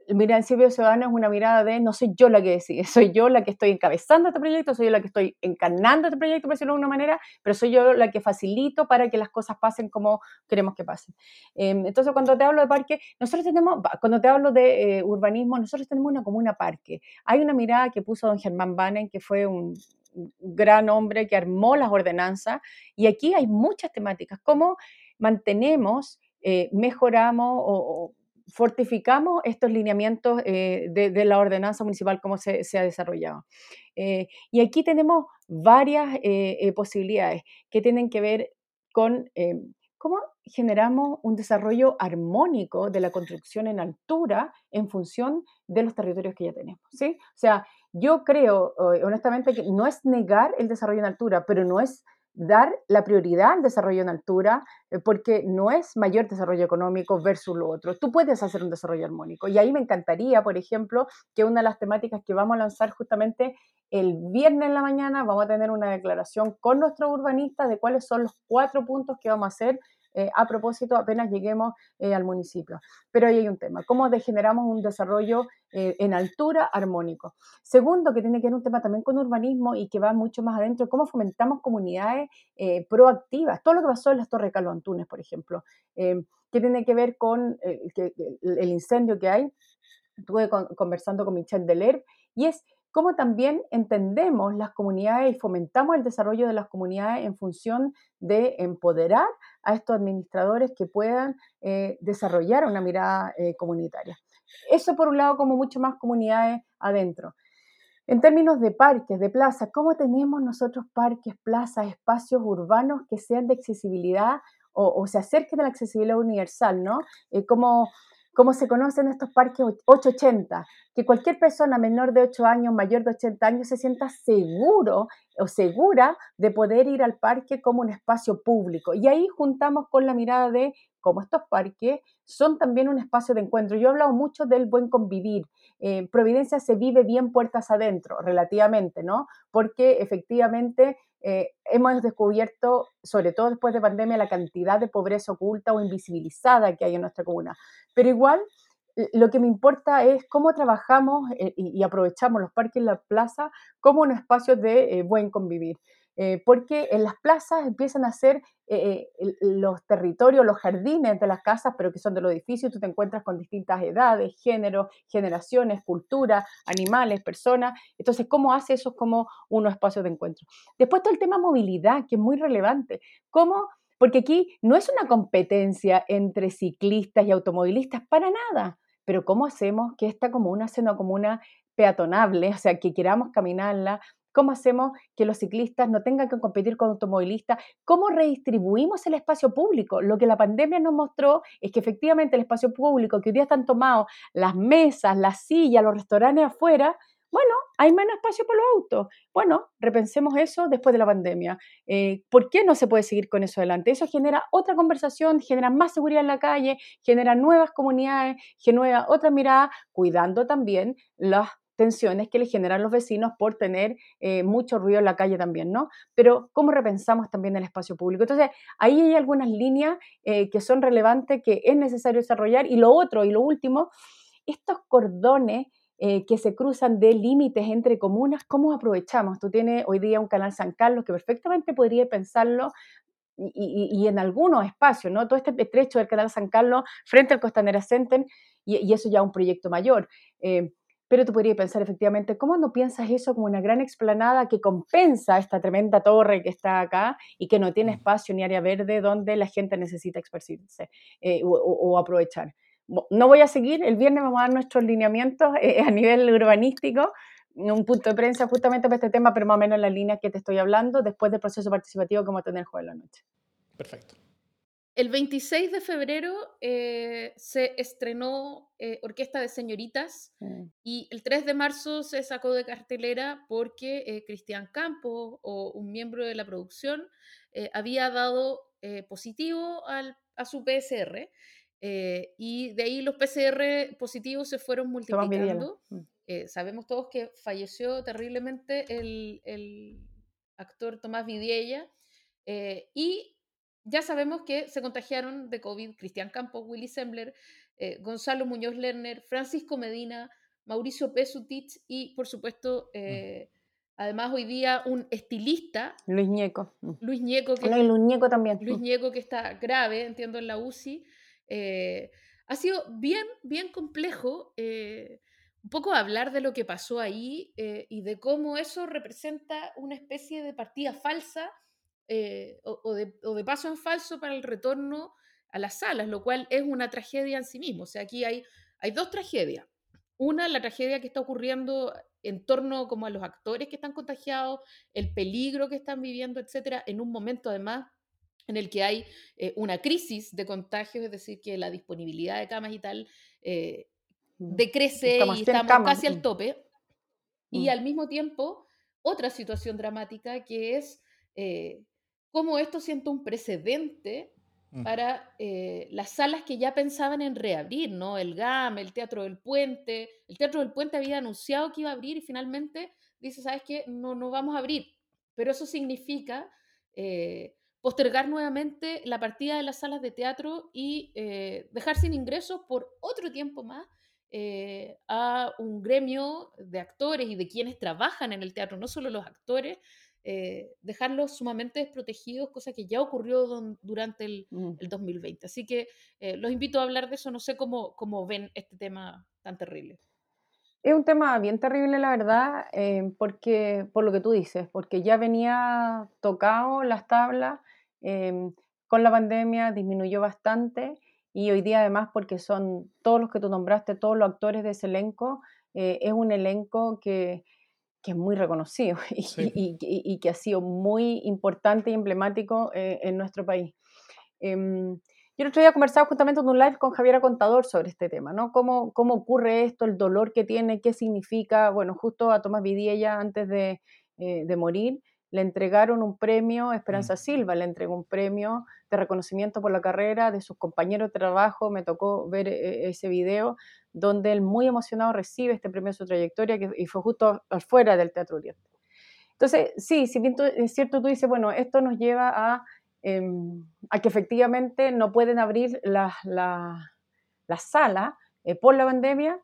El municipio ciudadano es una mirada de no soy yo la que decide, soy yo la que estoy encabezando este proyecto, soy yo la que estoy encarnando este proyecto, por decirlo de alguna manera, pero soy yo la que facilito para que las cosas pasen como queremos que pasen. Eh, entonces, cuando te hablo de parque, nosotros tenemos, cuando te hablo de eh, urbanismo, nosotros tenemos una comuna parque. Hay una mirada que puso don Germán Banen, que fue un gran hombre que armó las ordenanzas, y aquí hay muchas temáticas, como mantenemos, eh, mejoramos o... o fortificamos estos lineamientos eh, de, de la ordenanza municipal como se, se ha desarrollado. Eh, y aquí tenemos varias eh, eh, posibilidades que tienen que ver con eh, cómo generamos un desarrollo armónico de la construcción en altura en función de los territorios que ya tenemos, ¿sí? O sea, yo creo, honestamente, que no es negar el desarrollo en altura, pero no es dar la prioridad al desarrollo en altura porque no es mayor desarrollo económico versus lo otro. Tú puedes hacer un desarrollo armónico y ahí me encantaría, por ejemplo, que una de las temáticas que vamos a lanzar justamente el viernes en la mañana, vamos a tener una declaración con nuestros urbanistas de cuáles son los cuatro puntos que vamos a hacer eh, a propósito apenas lleguemos eh, al municipio. Pero ahí hay un tema, cómo generamos un desarrollo eh, en altura armónico. Segundo, que tiene que ver un tema también con urbanismo y que va mucho más adentro, cómo fomentamos comunidades eh, proactivas. Todo lo que pasó en las Torres Calón, Túnez, por ejemplo, eh, que tiene que ver con eh, que, el incendio que hay. Estuve con, conversando con Michelle Deler y es cómo también entendemos las comunidades y fomentamos el desarrollo de las comunidades en función de empoderar a estos administradores que puedan eh, desarrollar una mirada eh, comunitaria. Eso por un lado, como mucho más comunidades adentro. En términos de parques, de plazas, ¿cómo tenemos nosotros parques, plazas, espacios urbanos que sean de accesibilidad o, o se acerquen a la accesibilidad universal, ¿no? Eh, ¿Cómo... Como se conocen estos parques ocho ochenta, que cualquier persona menor de ocho años, mayor de ochenta años, se sienta seguro o segura de poder ir al parque como un espacio público. Y ahí juntamos con la mirada de cómo estos parques son también un espacio de encuentro. Yo he hablado mucho del buen convivir. Eh, Providencia se vive bien puertas adentro, relativamente, ¿no? Porque efectivamente eh, hemos descubierto, sobre todo después de pandemia, la cantidad de pobreza oculta o invisibilizada que hay en nuestra comuna. Pero igual, lo que me importa es cómo trabajamos eh, y aprovechamos los parques y las plazas como un espacio de eh, buen convivir. Eh, porque en las plazas empiezan a ser eh, los territorios, los jardines de las casas, pero que son de los edificios, tú te encuentras con distintas edades, géneros, generaciones, culturas, animales, personas. Entonces, ¿cómo hace eso como unos espacios de encuentro? Después todo el tema movilidad, que es muy relevante. ¿Cómo? Porque aquí no es una competencia entre ciclistas y automovilistas, para nada. Pero ¿cómo hacemos que esta comuna sea una comuna peatonable? O sea, que queramos caminarla. ¿Cómo hacemos que los ciclistas no tengan que competir con automovilistas? ¿Cómo redistribuimos el espacio público? Lo que la pandemia nos mostró es que efectivamente el espacio público, que hoy día están tomados las mesas, las sillas, los restaurantes afuera, bueno, hay menos espacio para los autos. Bueno, repensemos eso después de la pandemia. Eh, ¿Por qué no se puede seguir con eso adelante? Eso genera otra conversación, genera más seguridad en la calle, genera nuevas comunidades, genera otra mirada, cuidando también las tensiones que le generan los vecinos por tener eh, mucho ruido en la calle también, ¿no? Pero ¿cómo repensamos también el espacio público? Entonces, ahí hay algunas líneas eh, que son relevantes, que es necesario desarrollar. Y lo otro, y lo último, estos cordones eh, que se cruzan de límites entre comunas, ¿cómo aprovechamos? Tú tienes hoy día un Canal San Carlos que perfectamente podría pensarlo y, y, y en algunos espacios, ¿no? Todo este estrecho del Canal San Carlos frente al Costanera Center, y, y eso ya es un proyecto mayor. Eh, Pero tú podrías pensar efectivamente, ¿cómo no piensas eso como una gran explanada que compensa esta tremenda torre que está acá y que no tiene espacio ni área verde donde la gente necesita expresarse eh, o, o aprovechar? No voy a seguir, el viernes vamos a dar nuestros lineamientos eh, a nivel urbanístico, un punto de prensa justamente para este tema, pero más o menos en la línea que te estoy hablando, después del proceso participativo que vamos a tener el jueves de la noche. Perfecto. El veintiséis de febrero eh, se estrenó eh, Orquesta de Señoritas mm. y el tres de marzo se sacó de cartelera porque eh, Cristian Campos, o un miembro de la producción, eh, había dado eh, positivo al, a su P C R eh, y de ahí los P C R positivos se fueron multiplicando. Mm. Eh, sabemos todos que falleció terriblemente el, el actor Tomás Vidiella eh, y ya sabemos que se contagiaron de COVID Cristian Campos, Willy Sembler, eh, Gonzalo Muñoz Lerner, Francisco Medina, Mauricio Pesutich y, por supuesto, eh, además hoy día un estilista. Luis Ñeco. Luis Ñeco. Que, Luis Ñeco también. Luis Ñeco, que está grave, entiendo, en la U C I. Eh, ha sido bien, bien complejo eh, un poco hablar de lo que pasó ahí eh, y de cómo eso representa una especie de partida falsa Eh, o, o, de, o de paso en falso para el retorno a las salas, lo cual es una tragedia en sí mismo. O sea, aquí hay, hay dos tragedias. Una, la tragedia que está ocurriendo en torno como a los actores que están contagiados, el peligro que están viviendo, etcétera, en un momento además en el que hay eh, una crisis de contagios, es decir, que la disponibilidad de camas y tal eh, decrece estamos y estamos camas. Casi al tope. Mm. Y al mismo tiempo, otra situación dramática que es Eh, cómo esto sienta un precedente para eh, las salas que ya pensaban en reabrir, ¿no? El G A M, el Teatro del Puente. El Teatro del Puente había anunciado que iba a abrir y finalmente dice, ¿sabes qué? No, no vamos a abrir. Pero eso significa eh, postergar nuevamente la partida de las salas de teatro y eh, dejar sin ingresos por otro tiempo más eh, a un gremio de actores y de quienes trabajan en el teatro, no solo los actores, eh, dejarlos sumamente desprotegidos, cosa que ya ocurrió don, durante el, mm. el dos mil veinte. Así que eh, los invito a hablar de eso, no sé cómo, cómo ven este tema tan terrible. Es un tema bien terrible, la verdad, eh, porque por lo que tú dices, porque ya venía tocado las tablas, eh, con la pandemia disminuyó bastante y hoy día además porque son todos los que tú nombraste, todos los actores de ese elenco, eh, es un elenco que, que es muy reconocido y, sí. y, y, y que ha sido muy importante y emblemático eh, en nuestro país. Eh, Yo el otro día he conversado justamente en un live con Javiera Contador sobre este tema, ¿no? ¿Cómo, cómo ocurre esto, el dolor que tiene, qué significa? Bueno, justo a Tomás Vidiella, antes de, eh, de morir, le entregaron un premio, Esperanza Silva le entregó un premio de reconocimiento por la carrera de sus compañeros de trabajo. Me tocó ver eh, ese video donde él muy emocionado recibe este premio de su trayectoria que, y fue justo afuera del Teatro Oriente. Entonces, sí, si bien tú, es cierto, tú dices, bueno, esto nos lleva a... Eh, a que efectivamente no pueden abrir la, la, la sala eh, por la pandemia.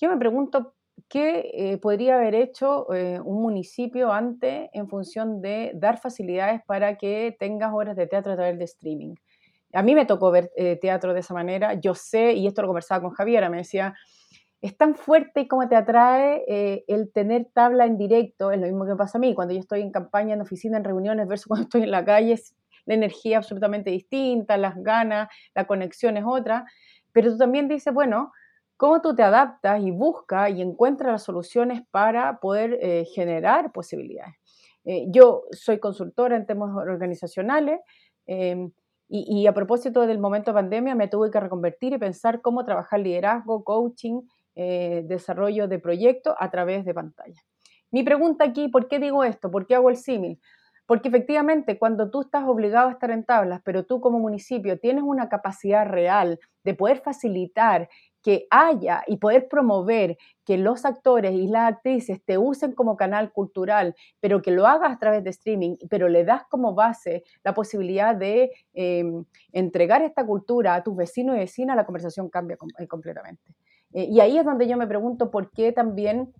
Yo me pregunto qué eh, podría haber hecho eh, un municipio antes en función de dar facilidades para que tengas obras de teatro a través de streaming. A mí me tocó ver eh, teatro de esa manera. Yo sé, y esto lo conversaba con Javiera, me decía, es tan fuerte como te atrae eh, el tener tabla en directo. Es lo mismo que pasa a mí cuando yo estoy en campaña, en oficina, en reuniones versus cuando estoy en la calle. La energía absolutamente distinta, las ganas, la conexión es otra, pero tú también dices, bueno, ¿cómo tú te adaptas y buscas y encuentras las soluciones para poder eh, generar posibilidades? Eh, yo soy consultora en temas organizacionales eh, y, y a propósito del momento de pandemia me tuve que reconvertir y pensar cómo trabajar liderazgo, coaching, eh, desarrollo de proyectos a través de pantalla. Mi pregunta aquí, ¿por qué digo esto? ¿Por qué hago el símil? Porque efectivamente cuando tú estás obligado a estar en tablas, pero tú como municipio tienes una capacidad real de poder facilitar que haya y poder promover que los actores y las actrices te usen como canal cultural, pero que lo hagas a través de streaming, pero le das como base la posibilidad de eh, entregar esta cultura a tus vecinos y vecinas, la conversación cambia completamente. Eh, y ahí es donde yo me pregunto por qué también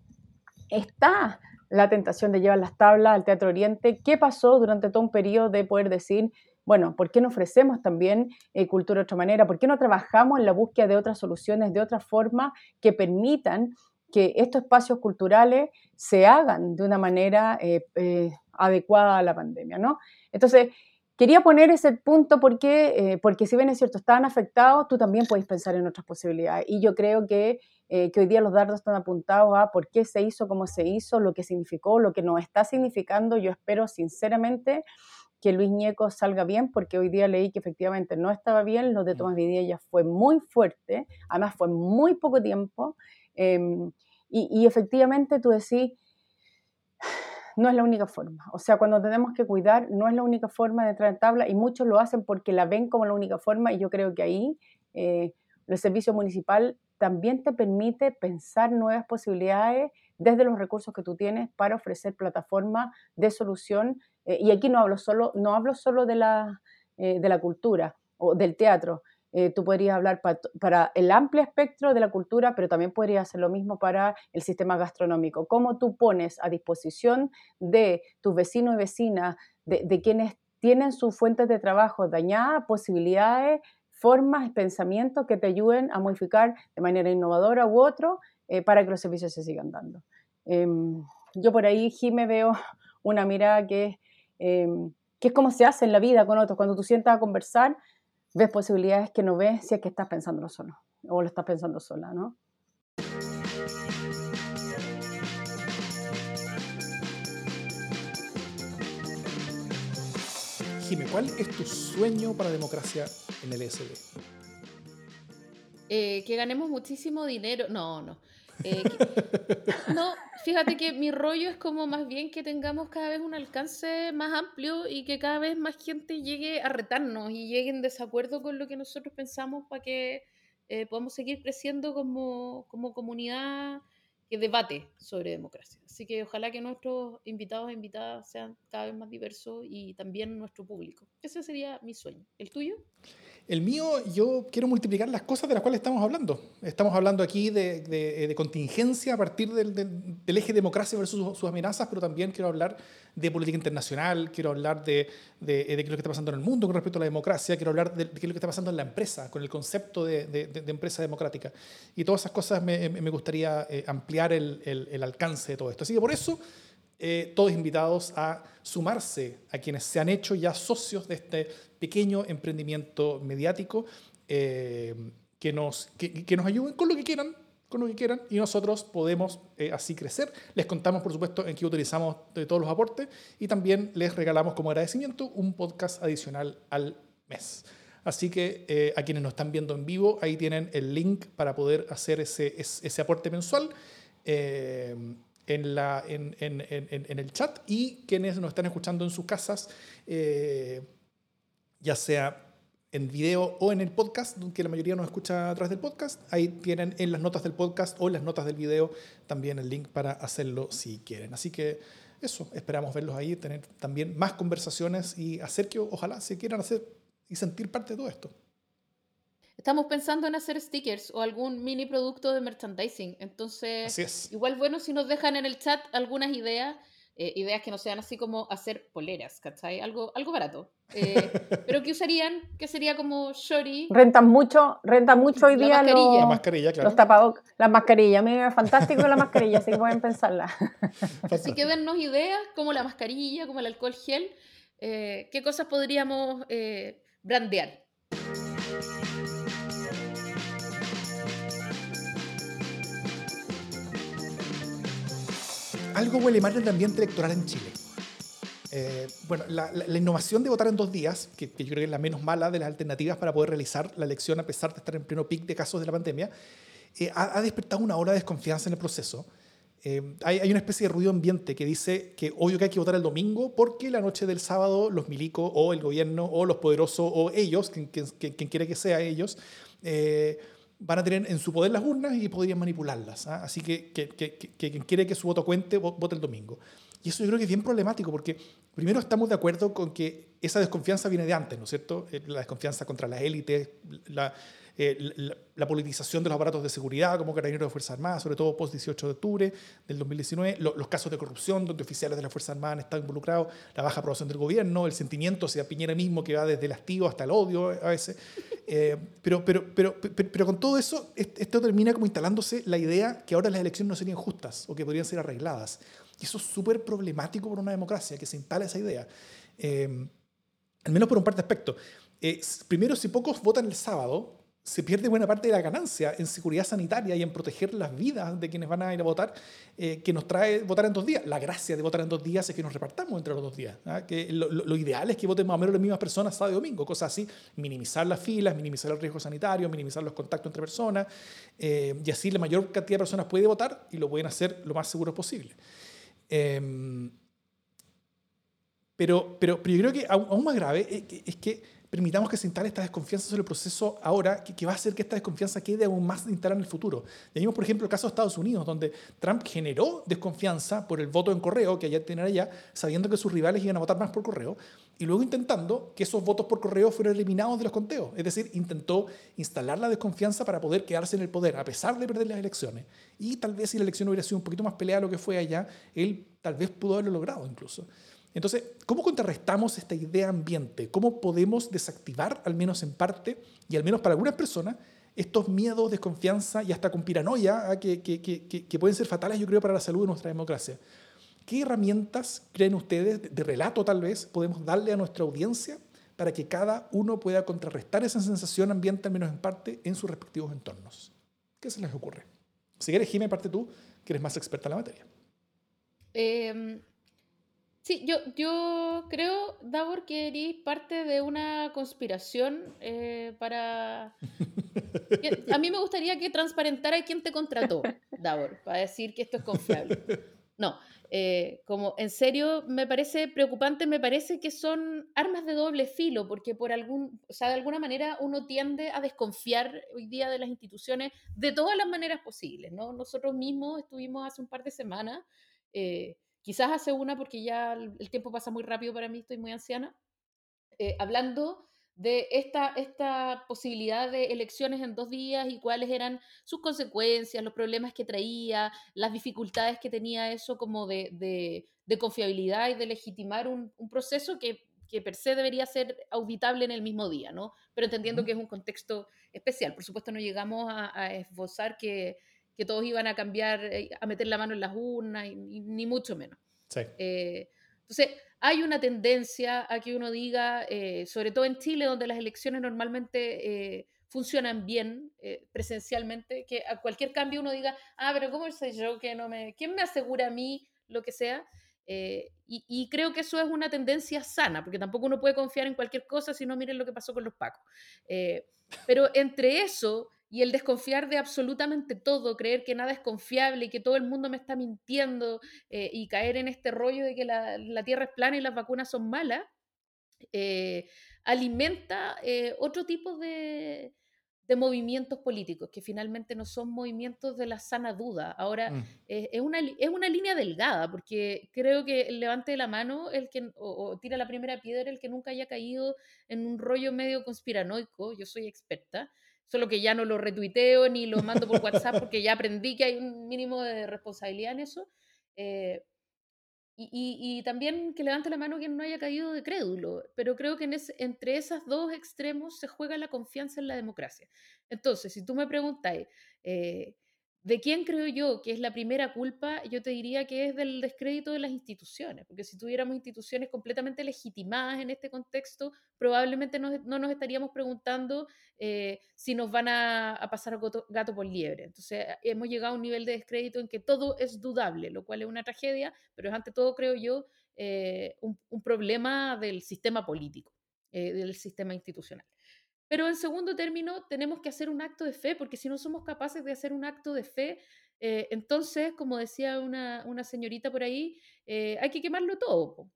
está... la tentación de llevar las tablas al Teatro Oriente. ¿Qué pasó durante todo un periodo de poder decir, bueno, ¿por qué no ofrecemos también eh, cultura de otra manera? ¿Por qué no trabajamos en la búsqueda de otras soluciones, de otra forma que permitan que estos espacios culturales se hagan de una manera eh, eh, adecuada a la pandemia, ¿no? Entonces, quería poner ese punto porque, eh, porque si bien es cierto, están afectados, tú también podés pensar en otras posibilidades. Y yo creo que, eh, que hoy día los dardos están apuntados a por qué se hizo, cómo se hizo, lo que significó, lo que nos está significando. Yo espero sinceramente que Luis Ñeco salga bien, porque hoy día leí que efectivamente no estaba bien. Lo de Tomás Vidiella fue muy fuerte, además fue muy poco tiempo. Eh, y, y efectivamente tú decís, no es la única forma, o sea, cuando tenemos que cuidar no es la única forma de entrar en tabla y muchos lo hacen porque la ven como la única forma y yo creo que ahí eh, el servicio municipal también te permite pensar nuevas posibilidades desde los recursos que tú tienes para ofrecer plataformas de solución eh, y aquí no hablo solo, no hablo solo de la, eh, de la cultura o del teatro. Eh, tú podrías hablar para, para el amplio espectro de la cultura, pero también podrías hacer lo mismo para el sistema gastronómico. ¿Cómo tú pones a disposición de tus vecinos y vecinas, de, de quienes tienen sus fuentes de trabajo dañadas, posibilidades, formas, pensamientos que te ayuden a modificar de manera innovadora u otro eh, para que los servicios se sigan dando? Eh, yo por ahí, Jimé, veo una mirada que, eh, que es como se hace en la vida con otros. Cuando tú sientas a conversar, ves posibilidades que no ves si es que estás pensándolo solo o lo estás pensando sola, ¿no? Jimé, ¿cuál es tu sueño para Democracia en el L S B? Eh, que ganemos muchísimo dinero. No, no. Eh, que, no, fíjate que mi rollo es como más bien que tengamos cada vez un alcance más amplio y que cada vez más gente llegue a retarnos y llegue en desacuerdo con lo que nosotros pensamos para que eh, podamos seguir creciendo como, como comunidad que debate sobre democracia. Así que ojalá que nuestros invitados e invitadas sean cada vez más diversos y también nuestro público. Ese sería mi sueño. ¿El tuyo? El mío, yo quiero multiplicar las cosas de las cuales estamos hablando. Estamos hablando aquí de, de, de contingencia a partir del, del, del eje democracia versus sus amenazas, pero también quiero hablar de política internacional, quiero hablar de, de, de qué es lo que está pasando en el mundo con respecto a la democracia, quiero hablar de, de qué es lo que está pasando en la empresa, con el concepto de, de, de empresa democrática. Y todas esas cosas me, me gustaría ampliar el, el, el alcance de todo esto. Así que por eso... Eh, todos invitados a sumarse a quienes se han hecho ya socios de este pequeño emprendimiento mediático, eh, que, nos, que, que nos ayuden con lo que quieran, con lo que quieran, y nosotros podemos eh, así crecer. Les contamos, por supuesto, en qué utilizamos de todos los aportes y también les regalamos como agradecimiento un podcast adicional al mes. Así que eh, a quienes nos están viendo en vivo, ahí tienen el link para poder hacer ese, ese, ese aporte mensual. Eh, En, la, en, en, en, en el chat, y quienes nos están escuchando en sus casas, eh, ya sea en video o en el podcast, que la mayoría nos escucha a través del podcast, ahí tienen en las notas del podcast o en las notas del video también el link para hacerlo si quieren. Así que eso, esperamos verlos ahí, tener también más conversaciones y hacer que ojalá se quieran hacer y sentir parte de todo esto. Estamos pensando en hacer stickers o algún mini producto de merchandising. Entonces, igual bueno si nos dejan en el chat algunas ideas, eh, ideas que no sean así como hacer poleras, ¿cachai? Algo, algo barato. Eh, ¿Pero qué usarían? ¿Qué sería como shorty? Rentan mucho, rentan mucho hoy la día mascarilla. Los, la mascarilla, claro. Los tapadocas, las mascarillas. Me es fantástico la mascarilla, así que pueden pensarla. Así que dennos ideas como la mascarilla, como el alcohol gel. Eh, ¿Qué cosas podríamos eh, brandear? Algo huele mal en el ambiente electoral en Chile. Eh, bueno, la, la, la innovación de votar en dos días, que, que yo creo que es la menos mala de las alternativas para poder realizar la elección a pesar de estar en pleno pic de casos de la pandemia, eh, ha, ha despertado una ola de desconfianza en el proceso. Eh, hay, hay una especie de ruido ambiente que dice que obvio que hay que votar el domingo porque la noche del sábado los milicos o el gobierno o los poderosos o ellos, quien, quien, quien quiera que sea ellos, eh, van a tener en su poder las urnas y podrían manipularlas. ¿eh? Así que, que, que, que quien quiere que su voto cuente, vote el domingo. Y eso yo creo que es bien problemático porque primero estamos de acuerdo con que esa desconfianza viene de antes, ¿no es cierto? La desconfianza contra las élites, la, eh, la, la politización de los aparatos de seguridad como Carabineros de Fuerzas Armadas, sobre todo post dieciocho de octubre del dos mil diecinueve, lo, los casos de corrupción donde oficiales de las Fuerzas Armadas han estado involucrados, la baja aprobación del gobierno, el sentimiento hacia Piñera mismo que va desde el hastío hasta el odio a veces. Eh, pero, pero, pero, pero, pero con todo eso, esto termina como instalándose la idea que ahora las elecciones no serían justas o que podrían ser arregladas. Y eso es súper problemático para una democracia, que se instala esa idea. Eh, al menos por un par de aspectos. Eh, primero, si pocos votan el sábado, se pierde buena parte de la ganancia en seguridad sanitaria y en proteger las vidas de quienes van a ir a votar, eh, que nos trae votar en dos días. La gracia de votar en dos días es que nos repartamos entre los dos días. ¿Ah? Que lo, lo ideal es que voten más o menos las mismas personas sábado y domingo, cosas así, minimizar las filas, minimizar el riesgo sanitario, minimizar los contactos entre personas, eh, y así la mayor cantidad de personas puede votar y lo pueden hacer lo más seguro posible. Eh, pero, pero, pero yo creo que aún, aún más grave es que, es que permitamos que se instale esta desconfianza sobre el proceso ahora, que, que va a hacer que esta desconfianza quede aún más instalada en el futuro. Tenemos, por ejemplo, el caso de Estados Unidos, donde Trump generó desconfianza por el voto en correo, que allá tenían allá, sabiendo que sus rivales iban a votar más por correo, y luego intentando que esos votos por correo fueran eliminados de los conteos. Es decir, intentó instalar la desconfianza para poder quedarse en el poder, a pesar de perder las elecciones. Y tal vez si la elección hubiera sido un poquito más peleada de lo que fue allá, él tal vez pudo haberlo logrado incluso. Entonces, ¿cómo contrarrestamos esta idea ambiente? ¿Cómo podemos desactivar, al menos en parte, y al menos para algunas personas, estos miedos, desconfianza y hasta con piranoia que, que, que, que pueden ser fatales, yo creo, para la salud de nuestra democracia? ¿Qué herramientas creen ustedes, de relato tal vez, podemos darle a nuestra audiencia para que cada uno pueda contrarrestar esa sensación ambiente, al menos en parte, en sus respectivos entornos? ¿Qué se les ocurre? Si quieres, Jimé, parte tú, que eres más experta en la materia. Eh... Sí, yo, yo creo, Davor, que eres parte de una conspiración eh, para... A mí me gustaría que transparentara quién te contrató, Davor, para decir que esto es confiable. No, eh, como en serio me parece preocupante, me parece que son armas de doble filo, porque por algún, o sea, de alguna manera uno tiende a desconfiar hoy día de las instituciones de todas las maneras posibles, ¿no? Nosotros mismos estuvimos hace un par de semanas, eh, quizás hace una porque ya el tiempo pasa muy rápido para mí, estoy muy anciana, eh, hablando de esta, esta posibilidad de elecciones en dos días y cuáles eran sus consecuencias, los problemas que traía, las dificultades que tenía eso como de, de, de confiabilidad y de legitimar un, un proceso que, que per se debería ser auditable en el mismo día, ¿no? Pero entendiendo que es un contexto especial. Por supuesto no llegamos a, a esbozar que, que todos iban a cambiar, a meter la mano en las urnas, y, y, ni mucho menos. Sí. Eh, entonces... Hay una tendencia a que uno diga, eh, sobre todo en Chile, donde las elecciones normalmente eh, funcionan bien eh, presencialmente, que a cualquier cambio uno diga, ah, pero ¿cómo sé yo que no me... ¿Quién me asegura a mí lo que sea? Eh, y, y creo que eso es una tendencia sana, porque tampoco uno puede confiar en cualquier cosa si no miren lo que pasó con los pacos. Eh, pero entre eso y el desconfiar de absolutamente todo, creer que nada es confiable y que todo el mundo me está mintiendo eh, y caer en este rollo de que la, la tierra es plana y las vacunas son malas, eh, alimenta eh, otro tipo de, de movimientos políticos que finalmente no son movimientos de la sana duda. Ahora, mm. eh, es, una, es una línea delgada, porque creo que levante la mano el que, o, o tira la primera piedra el que nunca haya caído en un rollo medio conspiranoico. Yo soy experta. Solo que ya no lo retuiteo ni lo mando por WhatsApp porque ya aprendí que hay un mínimo de responsabilidad en eso. Eh, y, y, y también que levante la mano quien no haya caído de crédulo. Pero creo que en es, entre esos dos extremos se juega la confianza en la democracia. Entonces, si tú me preguntáis, eh, ¿de quién creo yo que es la primera culpa? Yo te diría que es del descrédito de las instituciones, porque si tuviéramos instituciones completamente legitimadas en este contexto, probablemente no, no nos estaríamos preguntando eh, si nos van a, a pasar gato, gato por liebre. Entonces hemos llegado a un nivel de descrédito en que todo es dudable, lo cual es una tragedia, pero es ante todo, creo yo, eh, un, un problema del sistema político, eh, del sistema institucional. Pero en segundo término, tenemos que hacer un acto de fe, porque si no somos capaces de hacer un acto de fe, eh, entonces, como decía una, una señorita por ahí, eh, hay que quemarlo todo.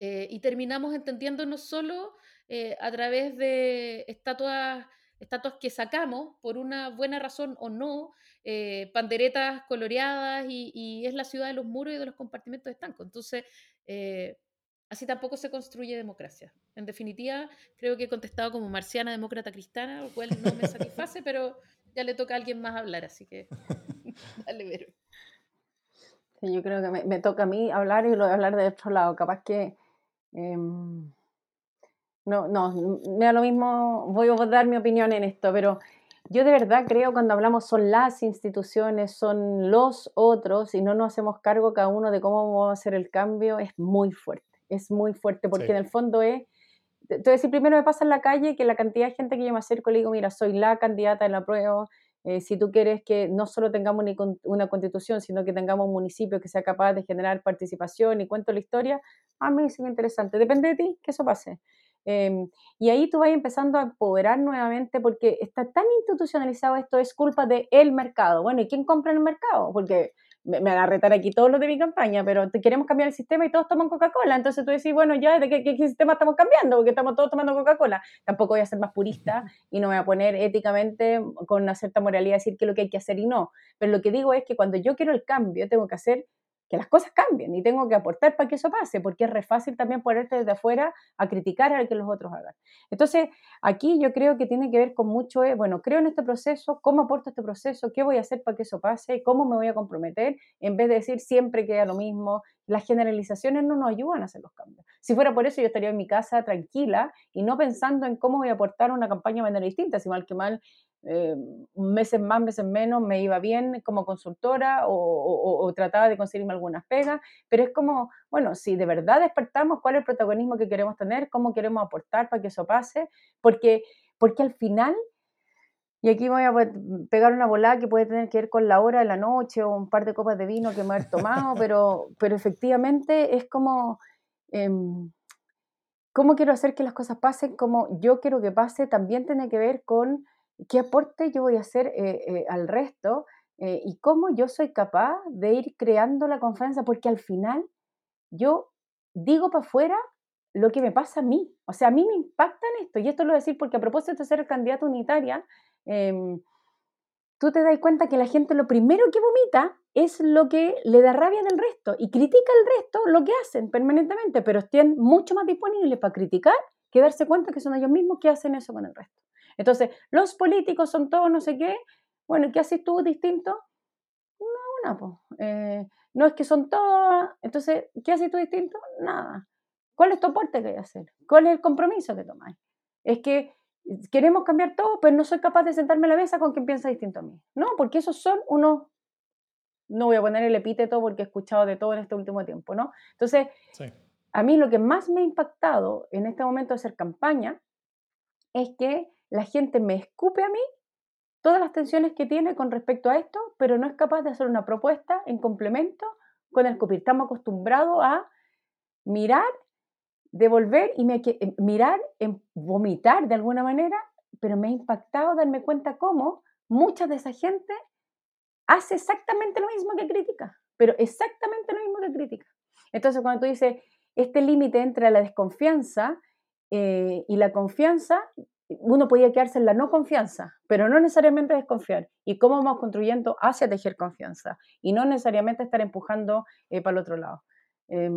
Eh, y terminamos entendiéndonos solo eh, a través de estatuas, estatuas que sacamos, por una buena razón o no, eh, panderetas coloreadas, y, y es la ciudad de los muros y de los compartimentos de estanco. Entonces... Eh, Así tampoco se construye democracia. En definitiva, creo que he contestado como marciana, demócrata, cristiana, lo cual no me satisface, pero ya le toca a alguien más hablar, así que dale, Vero. Sí, yo creo que me, me toca a mí hablar, y lo voy a hablar de otro lado. Capaz que... Eh, no, no, me da lo mismo, voy a dar mi opinión en esto, pero yo de verdad creo cuando hablamos son las instituciones, son los otros, y no nos hacemos cargo cada uno de cómo vamos a hacer el cambio, es muy fuerte. Es muy fuerte, porque sí. En el fondo es... Te voy a decir, primero me pasa en la calle que la cantidad de gente que yo me acerco le digo, mira, soy la candidata en la prueba, eh, si tú quieres que no solo tengamos una constitución, sino que tengamos un municipio que sea capaz de generar participación y cuento la historia, a mí es interesante. Depende de ti que eso pase. Eh, y ahí tú vas empezando a empoderar nuevamente, porque está tan institucionalizado esto, es culpa del mercado. Bueno, ¿y quién compra en el mercado? Porque... me van a retar aquí todos los de mi campaña, pero queremos cambiar el sistema y todos toman Coca-Cola, entonces tú decís, bueno, ya, ¿de qué, qué, qué sistema estamos cambiando? Porque estamos todos tomando Coca-Cola. Tampoco voy a ser más purista y no me voy a poner éticamente con una cierta moralidad decir qué es lo que hay que hacer y no, pero lo que digo es que cuando yo quiero el cambio, tengo que hacer que las cosas cambien y tengo que aportar para que eso pase, porque es re fácil también ponerte desde afuera a criticar a lo que los otros hagan. Entonces, aquí yo creo que tiene que ver con mucho, eh, bueno, creo en este proceso, ¿cómo aporto este proceso? ¿Qué voy a hacer para que eso pase? ¿Cómo me voy a comprometer? En vez de decir siempre queda lo mismo, las generalizaciones no nos ayudan a hacer los cambios. Si fuera por eso, yo estaría en mi casa tranquila y no pensando en cómo voy a aportar una campaña de manera distinta, si mal que mal, Eh, meses más, meses menos, me iba bien como consultora o, o, o trataba de conseguirme algunas pegas, pero es como, bueno, si de verdad despertamos, ¿cuál es el protagonismo que queremos tener? ¿Cómo queremos aportar para que eso pase? Porque, porque al final, y aquí voy a pegar una volada que puede tener que ver con la hora de la noche o un par de copas de vino que me he tomado, pero, pero efectivamente es como... Eh, ¿cómo quiero hacer que las cosas pasen? Como yo quiero que pase, también tiene que ver con ¿qué aporte yo voy a hacer eh, eh, al resto? eh, y cómo yo soy capaz de ir creando la confianza, porque al final yo digo para afuera lo que me pasa a mí. O sea, a mí me impacta en esto, y esto lo voy a decir porque a propósito de ser candidata unitaria, eh, tú te das cuenta que la gente lo primero que vomita es lo que le da rabia del resto, y critica al resto lo que hacen permanentemente, pero estén mucho más disponibles para criticar que darse cuenta que son ellos mismos que hacen eso con el resto. Entonces, los políticos son todos no sé qué, bueno, ¿qué haces tú distinto? No, una, po. Eh, no es que son todos, entonces, ¿qué haces tú distinto? Nada. ¿Cuál es tu aporte que hay que hacer? ¿Cuál es el compromiso que tomáis? Es que queremos cambiar todo, pero no soy capaz de sentarme a la mesa con quien piensa distinto a mí. No, porque esos son unos... No voy a poner el epíteto porque he escuchado de todo en este último tiempo, ¿no? Entonces, sí. A mí lo que más me ha impactado en este momento de hacer campaña es que la gente me escupe a mí todas las tensiones que tiene con respecto a esto, pero no es capaz de hacer una propuesta en complemento con el escupir. Estamos acostumbrados a mirar, devolver y me, mirar, vomitar de alguna manera, pero me ha impactado darme cuenta cómo muchas de esa gente hace exactamente lo mismo que critica, pero exactamente lo mismo que critica. Entonces, cuando tú dices, este límite entre la desconfianza eh, y la confianza, uno podía quedarse en la no confianza, pero no necesariamente desconfiar. ¿Y cómo vamos construyendo hacia tejer confianza? Y no necesariamente estar empujando eh, para el otro lado. Eh,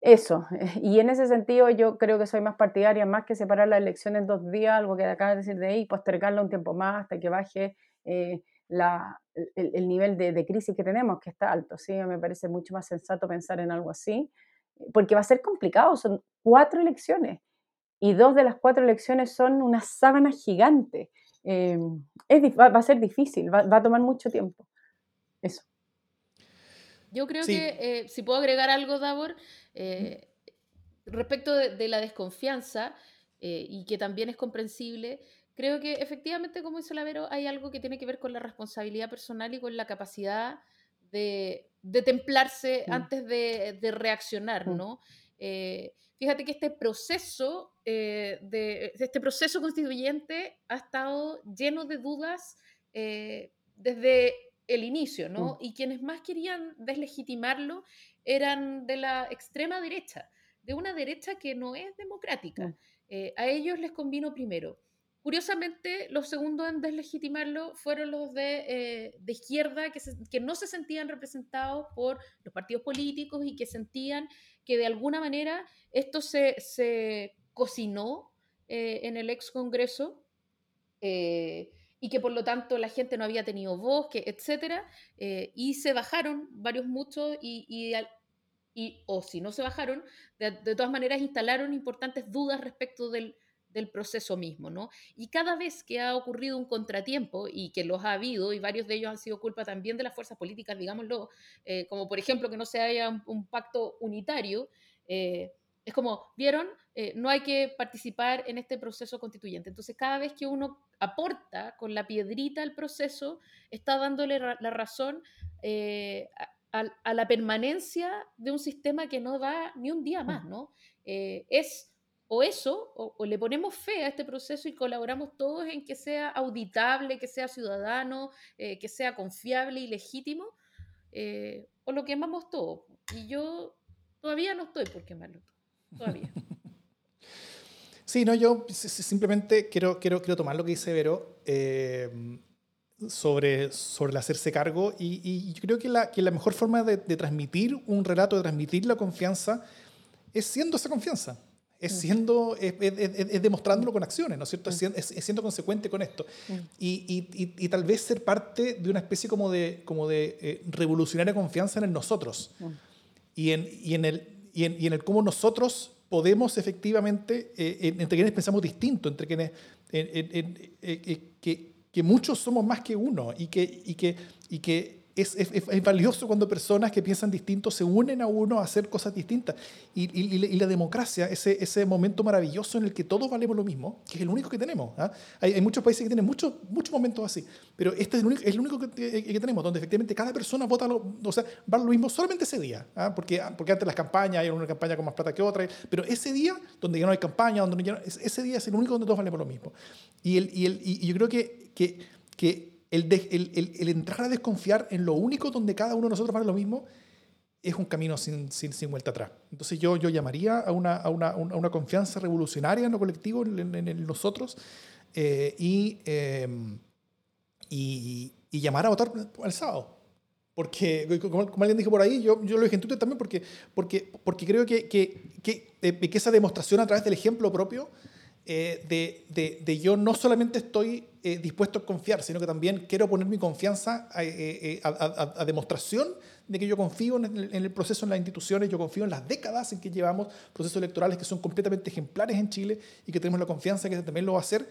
eso. Y en ese sentido yo creo que soy más partidaria, más que separar la elección en dos días, algo que acabas de decir de ahí, postergarla un tiempo más hasta que baje... Eh, La, el, el nivel de, de crisis que tenemos, que está alto, ¿sí? Me parece mucho más sensato pensar en algo así, porque va a ser complicado, son cuatro elecciones, y dos de las cuatro elecciones son una sábana gigante. Eh, es, va, va a ser difícil, va, va a tomar mucho tiempo. Eso. Yo creo sí. que, eh, si puedo agregar algo, Davor, eh, respecto de, de la desconfianza, eh, y que también es comprensible, creo que efectivamente, como hizo la Vero, hay algo que tiene que ver con la responsabilidad personal y con la capacidad de, de templarse sí. antes de, de reaccionar, sí. ¿no? Eh, fíjate que este proceso, eh, de, este proceso constituyente ha estado lleno de dudas eh, desde el inicio, ¿no? Sí. Y quienes más querían deslegitimarlo eran de la extrema derecha, de una derecha que no es democrática. Sí. Eh, a ellos les convino primero. Curiosamente, los segundos en deslegitimarlo fueron los de, eh, de izquierda, que, se, que no se sentían representados por los partidos políticos y que sentían que de alguna manera esto se, se cocinó eh, en el ex Congreso eh, y que por lo tanto la gente no había tenido voz, que, etcétera, eh, y se bajaron varios muchos y... y al, y o oh, si no se bajaron, de, de todas maneras instalaron importantes dudas respecto del... del proceso mismo, ¿no? Y cada vez que ha ocurrido un contratiempo, y que los ha habido, y varios de ellos han sido culpa también de las fuerzas políticas, digámoslo, eh, como por ejemplo que no se haya un, un pacto unitario, eh, es como, ¿vieron? Eh, no hay que participar en este proceso constituyente. Entonces, cada vez que uno aporta con la piedrita al proceso, está dándole ra- la razón eh, a, a la permanencia de un sistema que no da ni un día más, ¿no? Eh, es... O eso, o, o le ponemos fe a este proceso y colaboramos todos en que sea auditable, que sea ciudadano, eh, que sea confiable y legítimo, eh, o lo quemamos todo. Y yo todavía no estoy por quemarlo, todavía. Sí, no, yo simplemente quiero, quiero, quiero tomar lo que dice Vero eh, sobre, sobre el hacerse cargo, y, y yo creo que la, que la mejor forma de, de transmitir un relato, de transmitir la confianza, es siendo esa confianza. Es, siendo, es, es, es demostrándolo con acciones, ¿no es cierto? Sí. Es, es siendo consecuente con esto. Sí. Y, y, y, y tal vez ser parte de una especie como de, como de eh, revolucionaria confianza en el nosotros. Sí. Y, en, y, en el, y, en, y en el cómo nosotros podemos efectivamente, eh, entre quienes pensamos distinto, entre quienes en, en, en, eh, que, que muchos somos más que uno, y que, y que, y que Es, es, es valioso cuando personas que piensan distinto se unen a uno a hacer cosas distintas. Y, y, y la democracia, ese, ese momento maravilloso en el que todos valemos lo mismo, que es el único que tenemos, ¿eh? Hay, hay muchos países que tienen muchos, muchos momentos así, pero este es el único, es el único que, que tenemos, donde efectivamente cada persona vota lo, o sea, va lo mismo solamente ese día, ¿eh? porque, porque antes las campañas, hay una campaña con más plata que otra, pero ese día donde ya no hay campaña, donde ya no, ese día es el único donde todos valemos lo mismo. Y, el, y, el, y yo creo que, que, que el, de, el, el, el entrar a desconfiar en lo único donde cada uno de nosotros vale lo mismo es un camino sin, sin, sin vuelta atrás. Entonces yo, yo llamaría a una, a, una, a una confianza revolucionaria en lo colectivo, en, en, en nosotros, eh, y, eh, y, y llamar a votar el sábado. Porque, como, como alguien dijo por ahí, yo, yo lo dije en Twitter también, porque, porque, porque creo que, que, que, eh, que esa demostración a través del ejemplo propio, eh, de, de, de yo no solamente estoy eh, dispuesto a confiar, sino que también quiero poner mi confianza a, a, a, a demostración de que yo confío en el, en el proceso, en las instituciones, yo confío en las décadas en que llevamos procesos electorales que son completamente ejemplares en Chile y que tenemos la confianza que también lo va a hacer.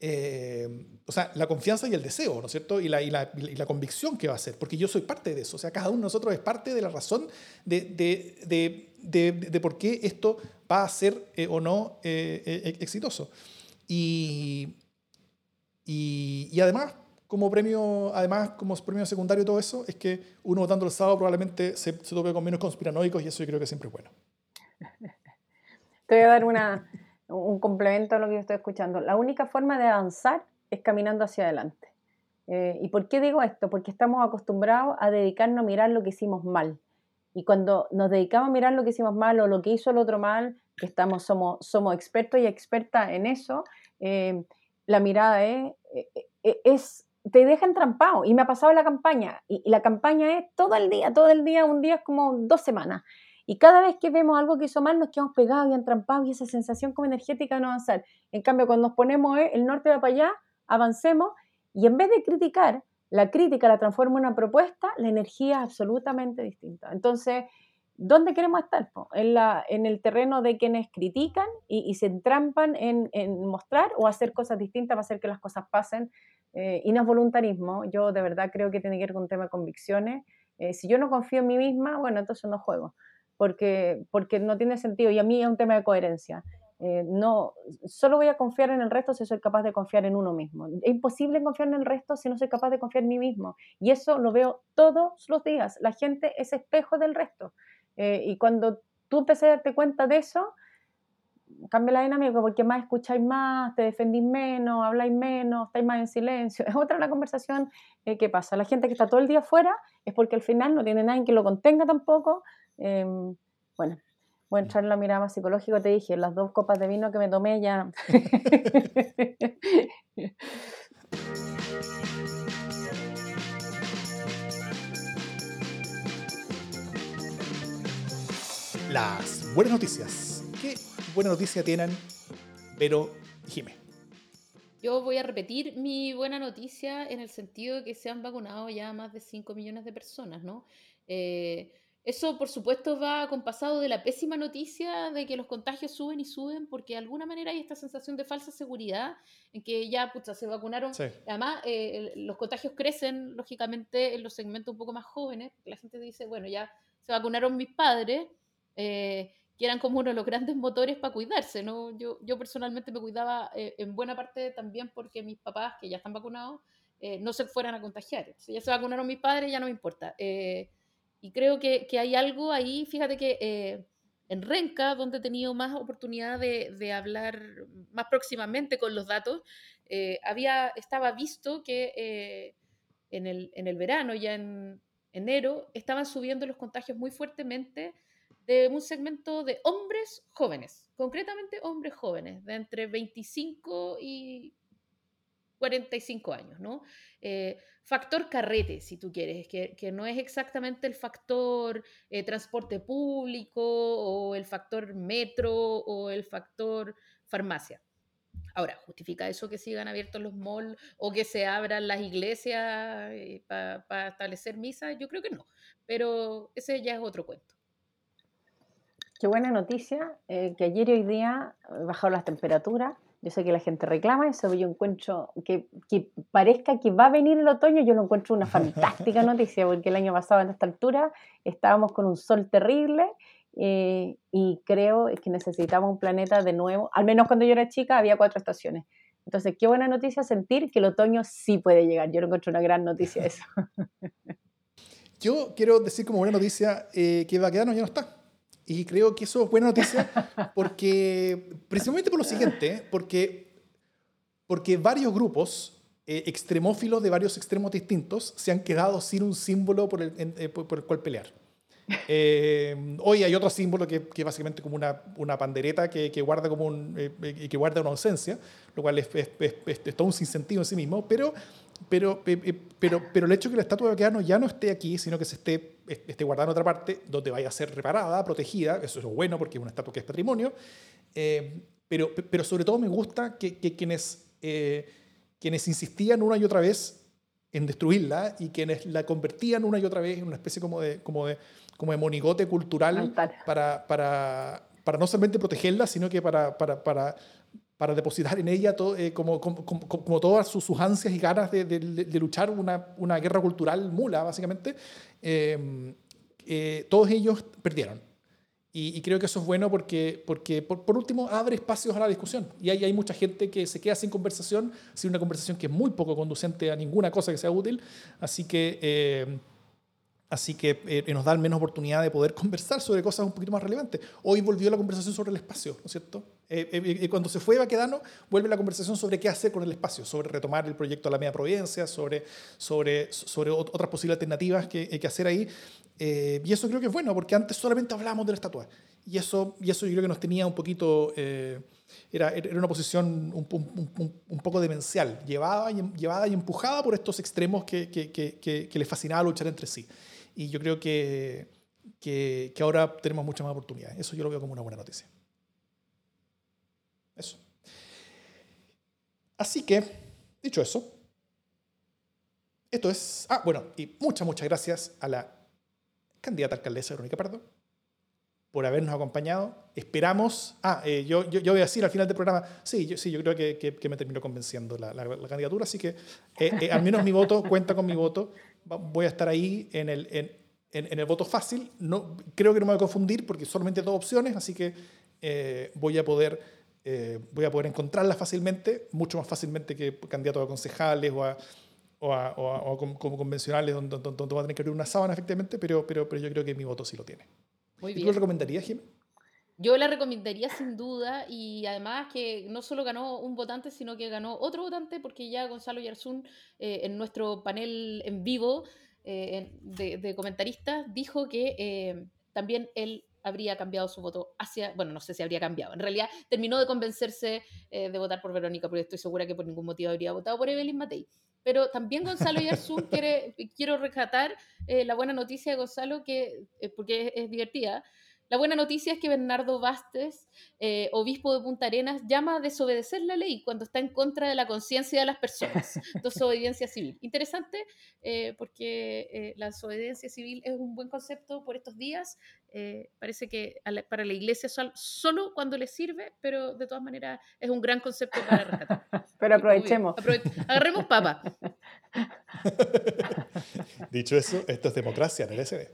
Eh, o sea, la confianza y el deseo, ¿no es cierto? Y la, y, la, y la convicción que va a ser, porque yo soy parte de eso. O sea, cada uno de nosotros es parte de la razón de, de, de, de, de, de por qué esto va a ser eh, o no eh, eh, exitoso. Y, y, y además, como premio, además, como premio secundario y todo eso, es que uno votando el sábado probablemente se, se tope con menos conspiranoicos, y eso yo creo que siempre es bueno. Te voy a dar una... un complemento a lo que yo estoy escuchando. La única forma de avanzar es caminando hacia adelante. Eh, ¿Y por qué digo esto? Porque estamos acostumbrados a dedicarnos a mirar lo que hicimos mal. Y cuando nos dedicamos a mirar lo que hicimos mal o lo que hizo el otro mal, que estamos, somos, somos expertos y expertas en eso, eh, la mirada es, es... te deja entrampado. Y me ha pasado la campaña. Y, y la campaña es todo el día, todo el día, un día es como dos semanas. Y cada vez que vemos algo que hizo mal, nos quedamos pegados y entrampados, y esa sensación como energética de no avanzar. En cambio, cuando nos ponemos eh, el norte va para allá, avancemos, y en vez de criticar, la crítica la transforma en una propuesta, la energía es absolutamente distinta. Entonces, ¿dónde queremos estar? En, la, en el terreno de quienes critican y, y se entrampan en, en mostrar o hacer cosas distintas para hacer que las cosas pasen. Eh, y no es voluntarismo. Yo de verdad creo que tiene que ver con un tema de convicciones. Eh, si yo no confío en mí misma, bueno, entonces no juego. Porque, porque no tiene sentido, y a mí es un tema de coherencia. Eh, no, solo voy a confiar en el resto si soy capaz de confiar en uno mismo. Es imposible confiar en el resto si no soy capaz de confiar en mí mismo, y eso lo veo todos los días. La gente es espejo del resto, eh, y cuando tú empecé a darte cuenta de eso, cambia la dinámica, porque más escucháis más, te defendís menos, habláis menos, estáis más en silencio. Es otra la conversación eh, que pasa. La gente que está todo el día afuera es porque al final no tiene nadie que lo contenga tampoco. Eh, bueno, voy a entrar en la mirada más psicológica, te dije, las dos copas de vino que me tomé ya. Las buenas noticias. ¿Qué buena noticia tienen Vero y Jimé? Yo voy a repetir mi buena noticia en el sentido de que se han vacunado ya más de cinco millones de personas, ¿no? Eh... Eso, por supuesto, va acompasado de la pésima noticia de que los contagios suben y suben, porque de alguna manera hay esta sensación de falsa seguridad en que ya, pucha, se vacunaron. Sí. Además, eh, los contagios crecen, lógicamente, en los segmentos un poco más jóvenes. La gente dice, bueno, ya se vacunaron mis padres, eh, que eran como uno de los grandes motores para cuidarse, ¿no? Yo, yo personalmente me cuidaba eh, en buena parte también porque mis papás, que ya están vacunados, eh, no se fueran a contagiar. Entonces, ya se vacunaron mis padres, ya no me importa. Eh, Y creo que, que hay algo ahí, fíjate que eh, en Renca, donde he tenido más oportunidad de, de hablar más próximamente con los datos, eh, había, estaba visto que eh, en, el, en el verano, ya en enero, estaban subiendo los contagios muy fuertemente de un segmento de hombres jóvenes, concretamente hombres jóvenes, de entre veinticinco y cuarenta y cinco años, ¿no? Eh, factor carrete, si tú quieres, que, que no es exactamente el factor eh, transporte público o el factor metro o el factor farmacia. Ahora, ¿justifica eso que sigan abiertos los malls o que se abran las iglesias eh, para pa establecer misas? Yo creo que no, pero ese ya es otro cuento. Qué buena noticia, eh, que ayer y hoy día bajaron las temperaturas. Yo sé que la gente reclama eso, pero yo encuentro que, que parezca que va a venir el otoño, yo lo encuentro una fantástica noticia, porque el año pasado en esta altura estábamos con un sol terrible, eh, y creo que necesitamos un planeta de nuevo. Al menos cuando yo era chica había cuatro estaciones. Entonces, qué buena noticia sentir que el otoño sí puede llegar. Yo lo encuentro una gran noticia eso. Yo quiero decir como buena noticia eh, que Baquedano ya no está. Y creo que eso es buena noticia, porque, precisamente por lo siguiente, porque, porque varios grupos eh, extremófilos de varios extremos distintos se han quedado sin un símbolo por el, en, eh, por, por el cual pelear. Eh, hoy hay otro símbolo que es básicamente como una, una pandereta que, que, guarda como un, eh, que guarda una ausencia, lo cual es, es, es, es, es todo un sinsentido en sí mismo, pero, pero, eh, pero, pero el hecho de que la estatua de Baquedano ya no esté aquí, sino que se esté, esté guardada en otra parte donde vaya a ser reparada, protegida, eso es lo bueno porque es una estatua que es patrimonio, eh, pero, pero sobre todo me gusta que, que quienes, eh, quienes insistían una y otra vez en destruirla y quienes la convertían una y otra vez en una especie como de, como de, como de monigote cultural para, para, para no solamente protegerla, sino que para, para, para, para depositar en ella todo, eh, como, como, como, como todas sus, sus ansias y ganas de, de, de luchar una, una guerra cultural mula, básicamente, eh, eh, todos ellos perdieron. Y, y creo que eso es bueno porque, porque por, por último, abre espacios a la discusión. Y ahí hay mucha gente que se queda sin conversación, sin una conversación que es muy poco conducente a ninguna cosa que sea útil. Así que, eh, así que eh, nos da al menos oportunidad de poder conversar sobre cosas un poquito más relevantes. Hoy volvió la conversación sobre el espacio, ¿no es cierto? Eh, eh, eh, cuando se fue Baquedano, vuelve la conversación sobre qué hacer con el espacio, sobre retomar el proyecto de la media Providencia, sobre, sobre, sobre otras posibles alternativas que, eh, que hacer ahí. Eh, y eso creo que es bueno, porque antes solamente hablábamos de la estatua. Y eso, y eso yo creo que nos tenía un poquito... Eh, era, era una posición un, un, un, un poco demencial, llevada y, llevada y empujada por estos extremos que, que, que, que, que les fascinaba luchar entre sí. Y yo creo que, que, que ahora tenemos muchas más oportunidades. Eso yo lo veo como una buena noticia. Eso. Así que, dicho eso, esto es... Ah, bueno, y muchas, muchas gracias a la candidata alcaldesa Verónica Pardo por habernos acompañado. Esperamos... Ah, eh, yo, yo, yo voy a decir al final del programa, sí, yo, sí, yo creo que, que, que me terminó convenciendo la, la, la candidatura, así que eh, eh, al menos mi voto, cuenta con mi voto. Voy a estar ahí en el, en, en, en el voto fácil. No, creo que no me voy a confundir porque solamente hay dos opciones, así que eh, voy a poder... Eh, voy a poder encontrarlas fácilmente, mucho más fácilmente que candidatos a concejales o a, o a, o a, o a como convencionales donde, donde, donde va a tener que abrir una sábana efectivamente, pero, pero, pero yo creo que mi voto sí lo tiene. Muy ¿Y bien. ¿Tú lo recomendarías, Jimena? Yo la recomendaría sin duda, y además que no solo ganó un votante, sino que ganó otro votante, porque ya Gonzalo Yarzún, eh, en nuestro panel en vivo eh, de, de comentaristas, dijo que eh, también él habría cambiado su voto hacia... Bueno, no sé si habría cambiado. En realidad, terminó de convencerse eh, de votar por Verónica, porque estoy segura que por ningún motivo habría votado por Evelyn Matei. Pero también Gonzalo Yarzún quiere... Quiero rescatar eh, la buena noticia de Gonzalo, que, eh, porque es, es divertida. La buena noticia es que Bernardo Vázquez, eh, obispo de Punta Arenas, llama a desobedecer la ley cuando está en contra de la conciencia de las personas. Desobediencia civil. Interesante, eh, porque eh, la desobediencia civil es un buen concepto por estos días. Eh, parece que la, para la iglesia sol, solo cuando le sirve, pero de todas maneras es un gran concepto para rescatar. Pero aprovechemos. Aprove- agarremos papa. Dicho eso, esto es democracia en el L S B.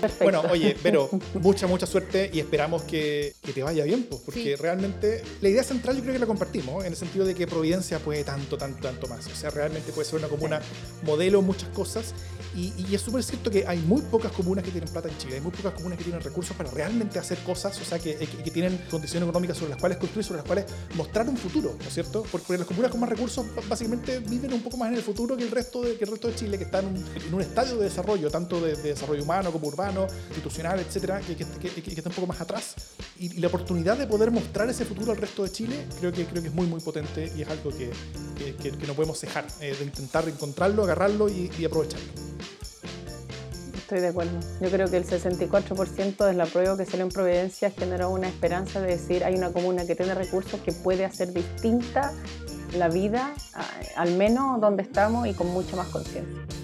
Perfecto. Bueno, oye, Vero, mucha, mucha suerte y esperamos que, que te vaya bien, pues, porque sí. Realmente la idea central yo creo que la compartimos, en el sentido de que Providencia puede tanto, tanto, tanto más. O sea, realmente puede ser una comuna modelo en muchas cosas y, y es súper cierto que hay muy pocas comunas que tienen plata en Chile, hay muy pocas comunas que tienen recursos para realmente hacer cosas, o sea, que, que, que tienen condiciones económicas sobre las cuales construir, sobre las cuales mostrar un futuro, ¿no es cierto? Porque las comunas con más recursos básicamente viven un poco más en el futuro que el resto de, que el resto de Chile, que está en un, en un estadio de desarrollo, tanto de, de desarrollo humano como urbano, institucional, etcétera, que, que, que, que está un poco más atrás, y, y la oportunidad de poder mostrar ese futuro al resto de Chile creo que, creo que es muy muy potente y es algo que, que, que, que no podemos cejar, eh, de intentar encontrarlo, agarrarlo y, y aprovecharlo. Estoy de acuerdo, yo creo que el sesenta y cuatro por ciento del apruebo que salió en Providencia generó una esperanza de decir hay una comuna que tiene recursos que puede hacer distinta la vida, al menos donde estamos y con mucha más conciencia.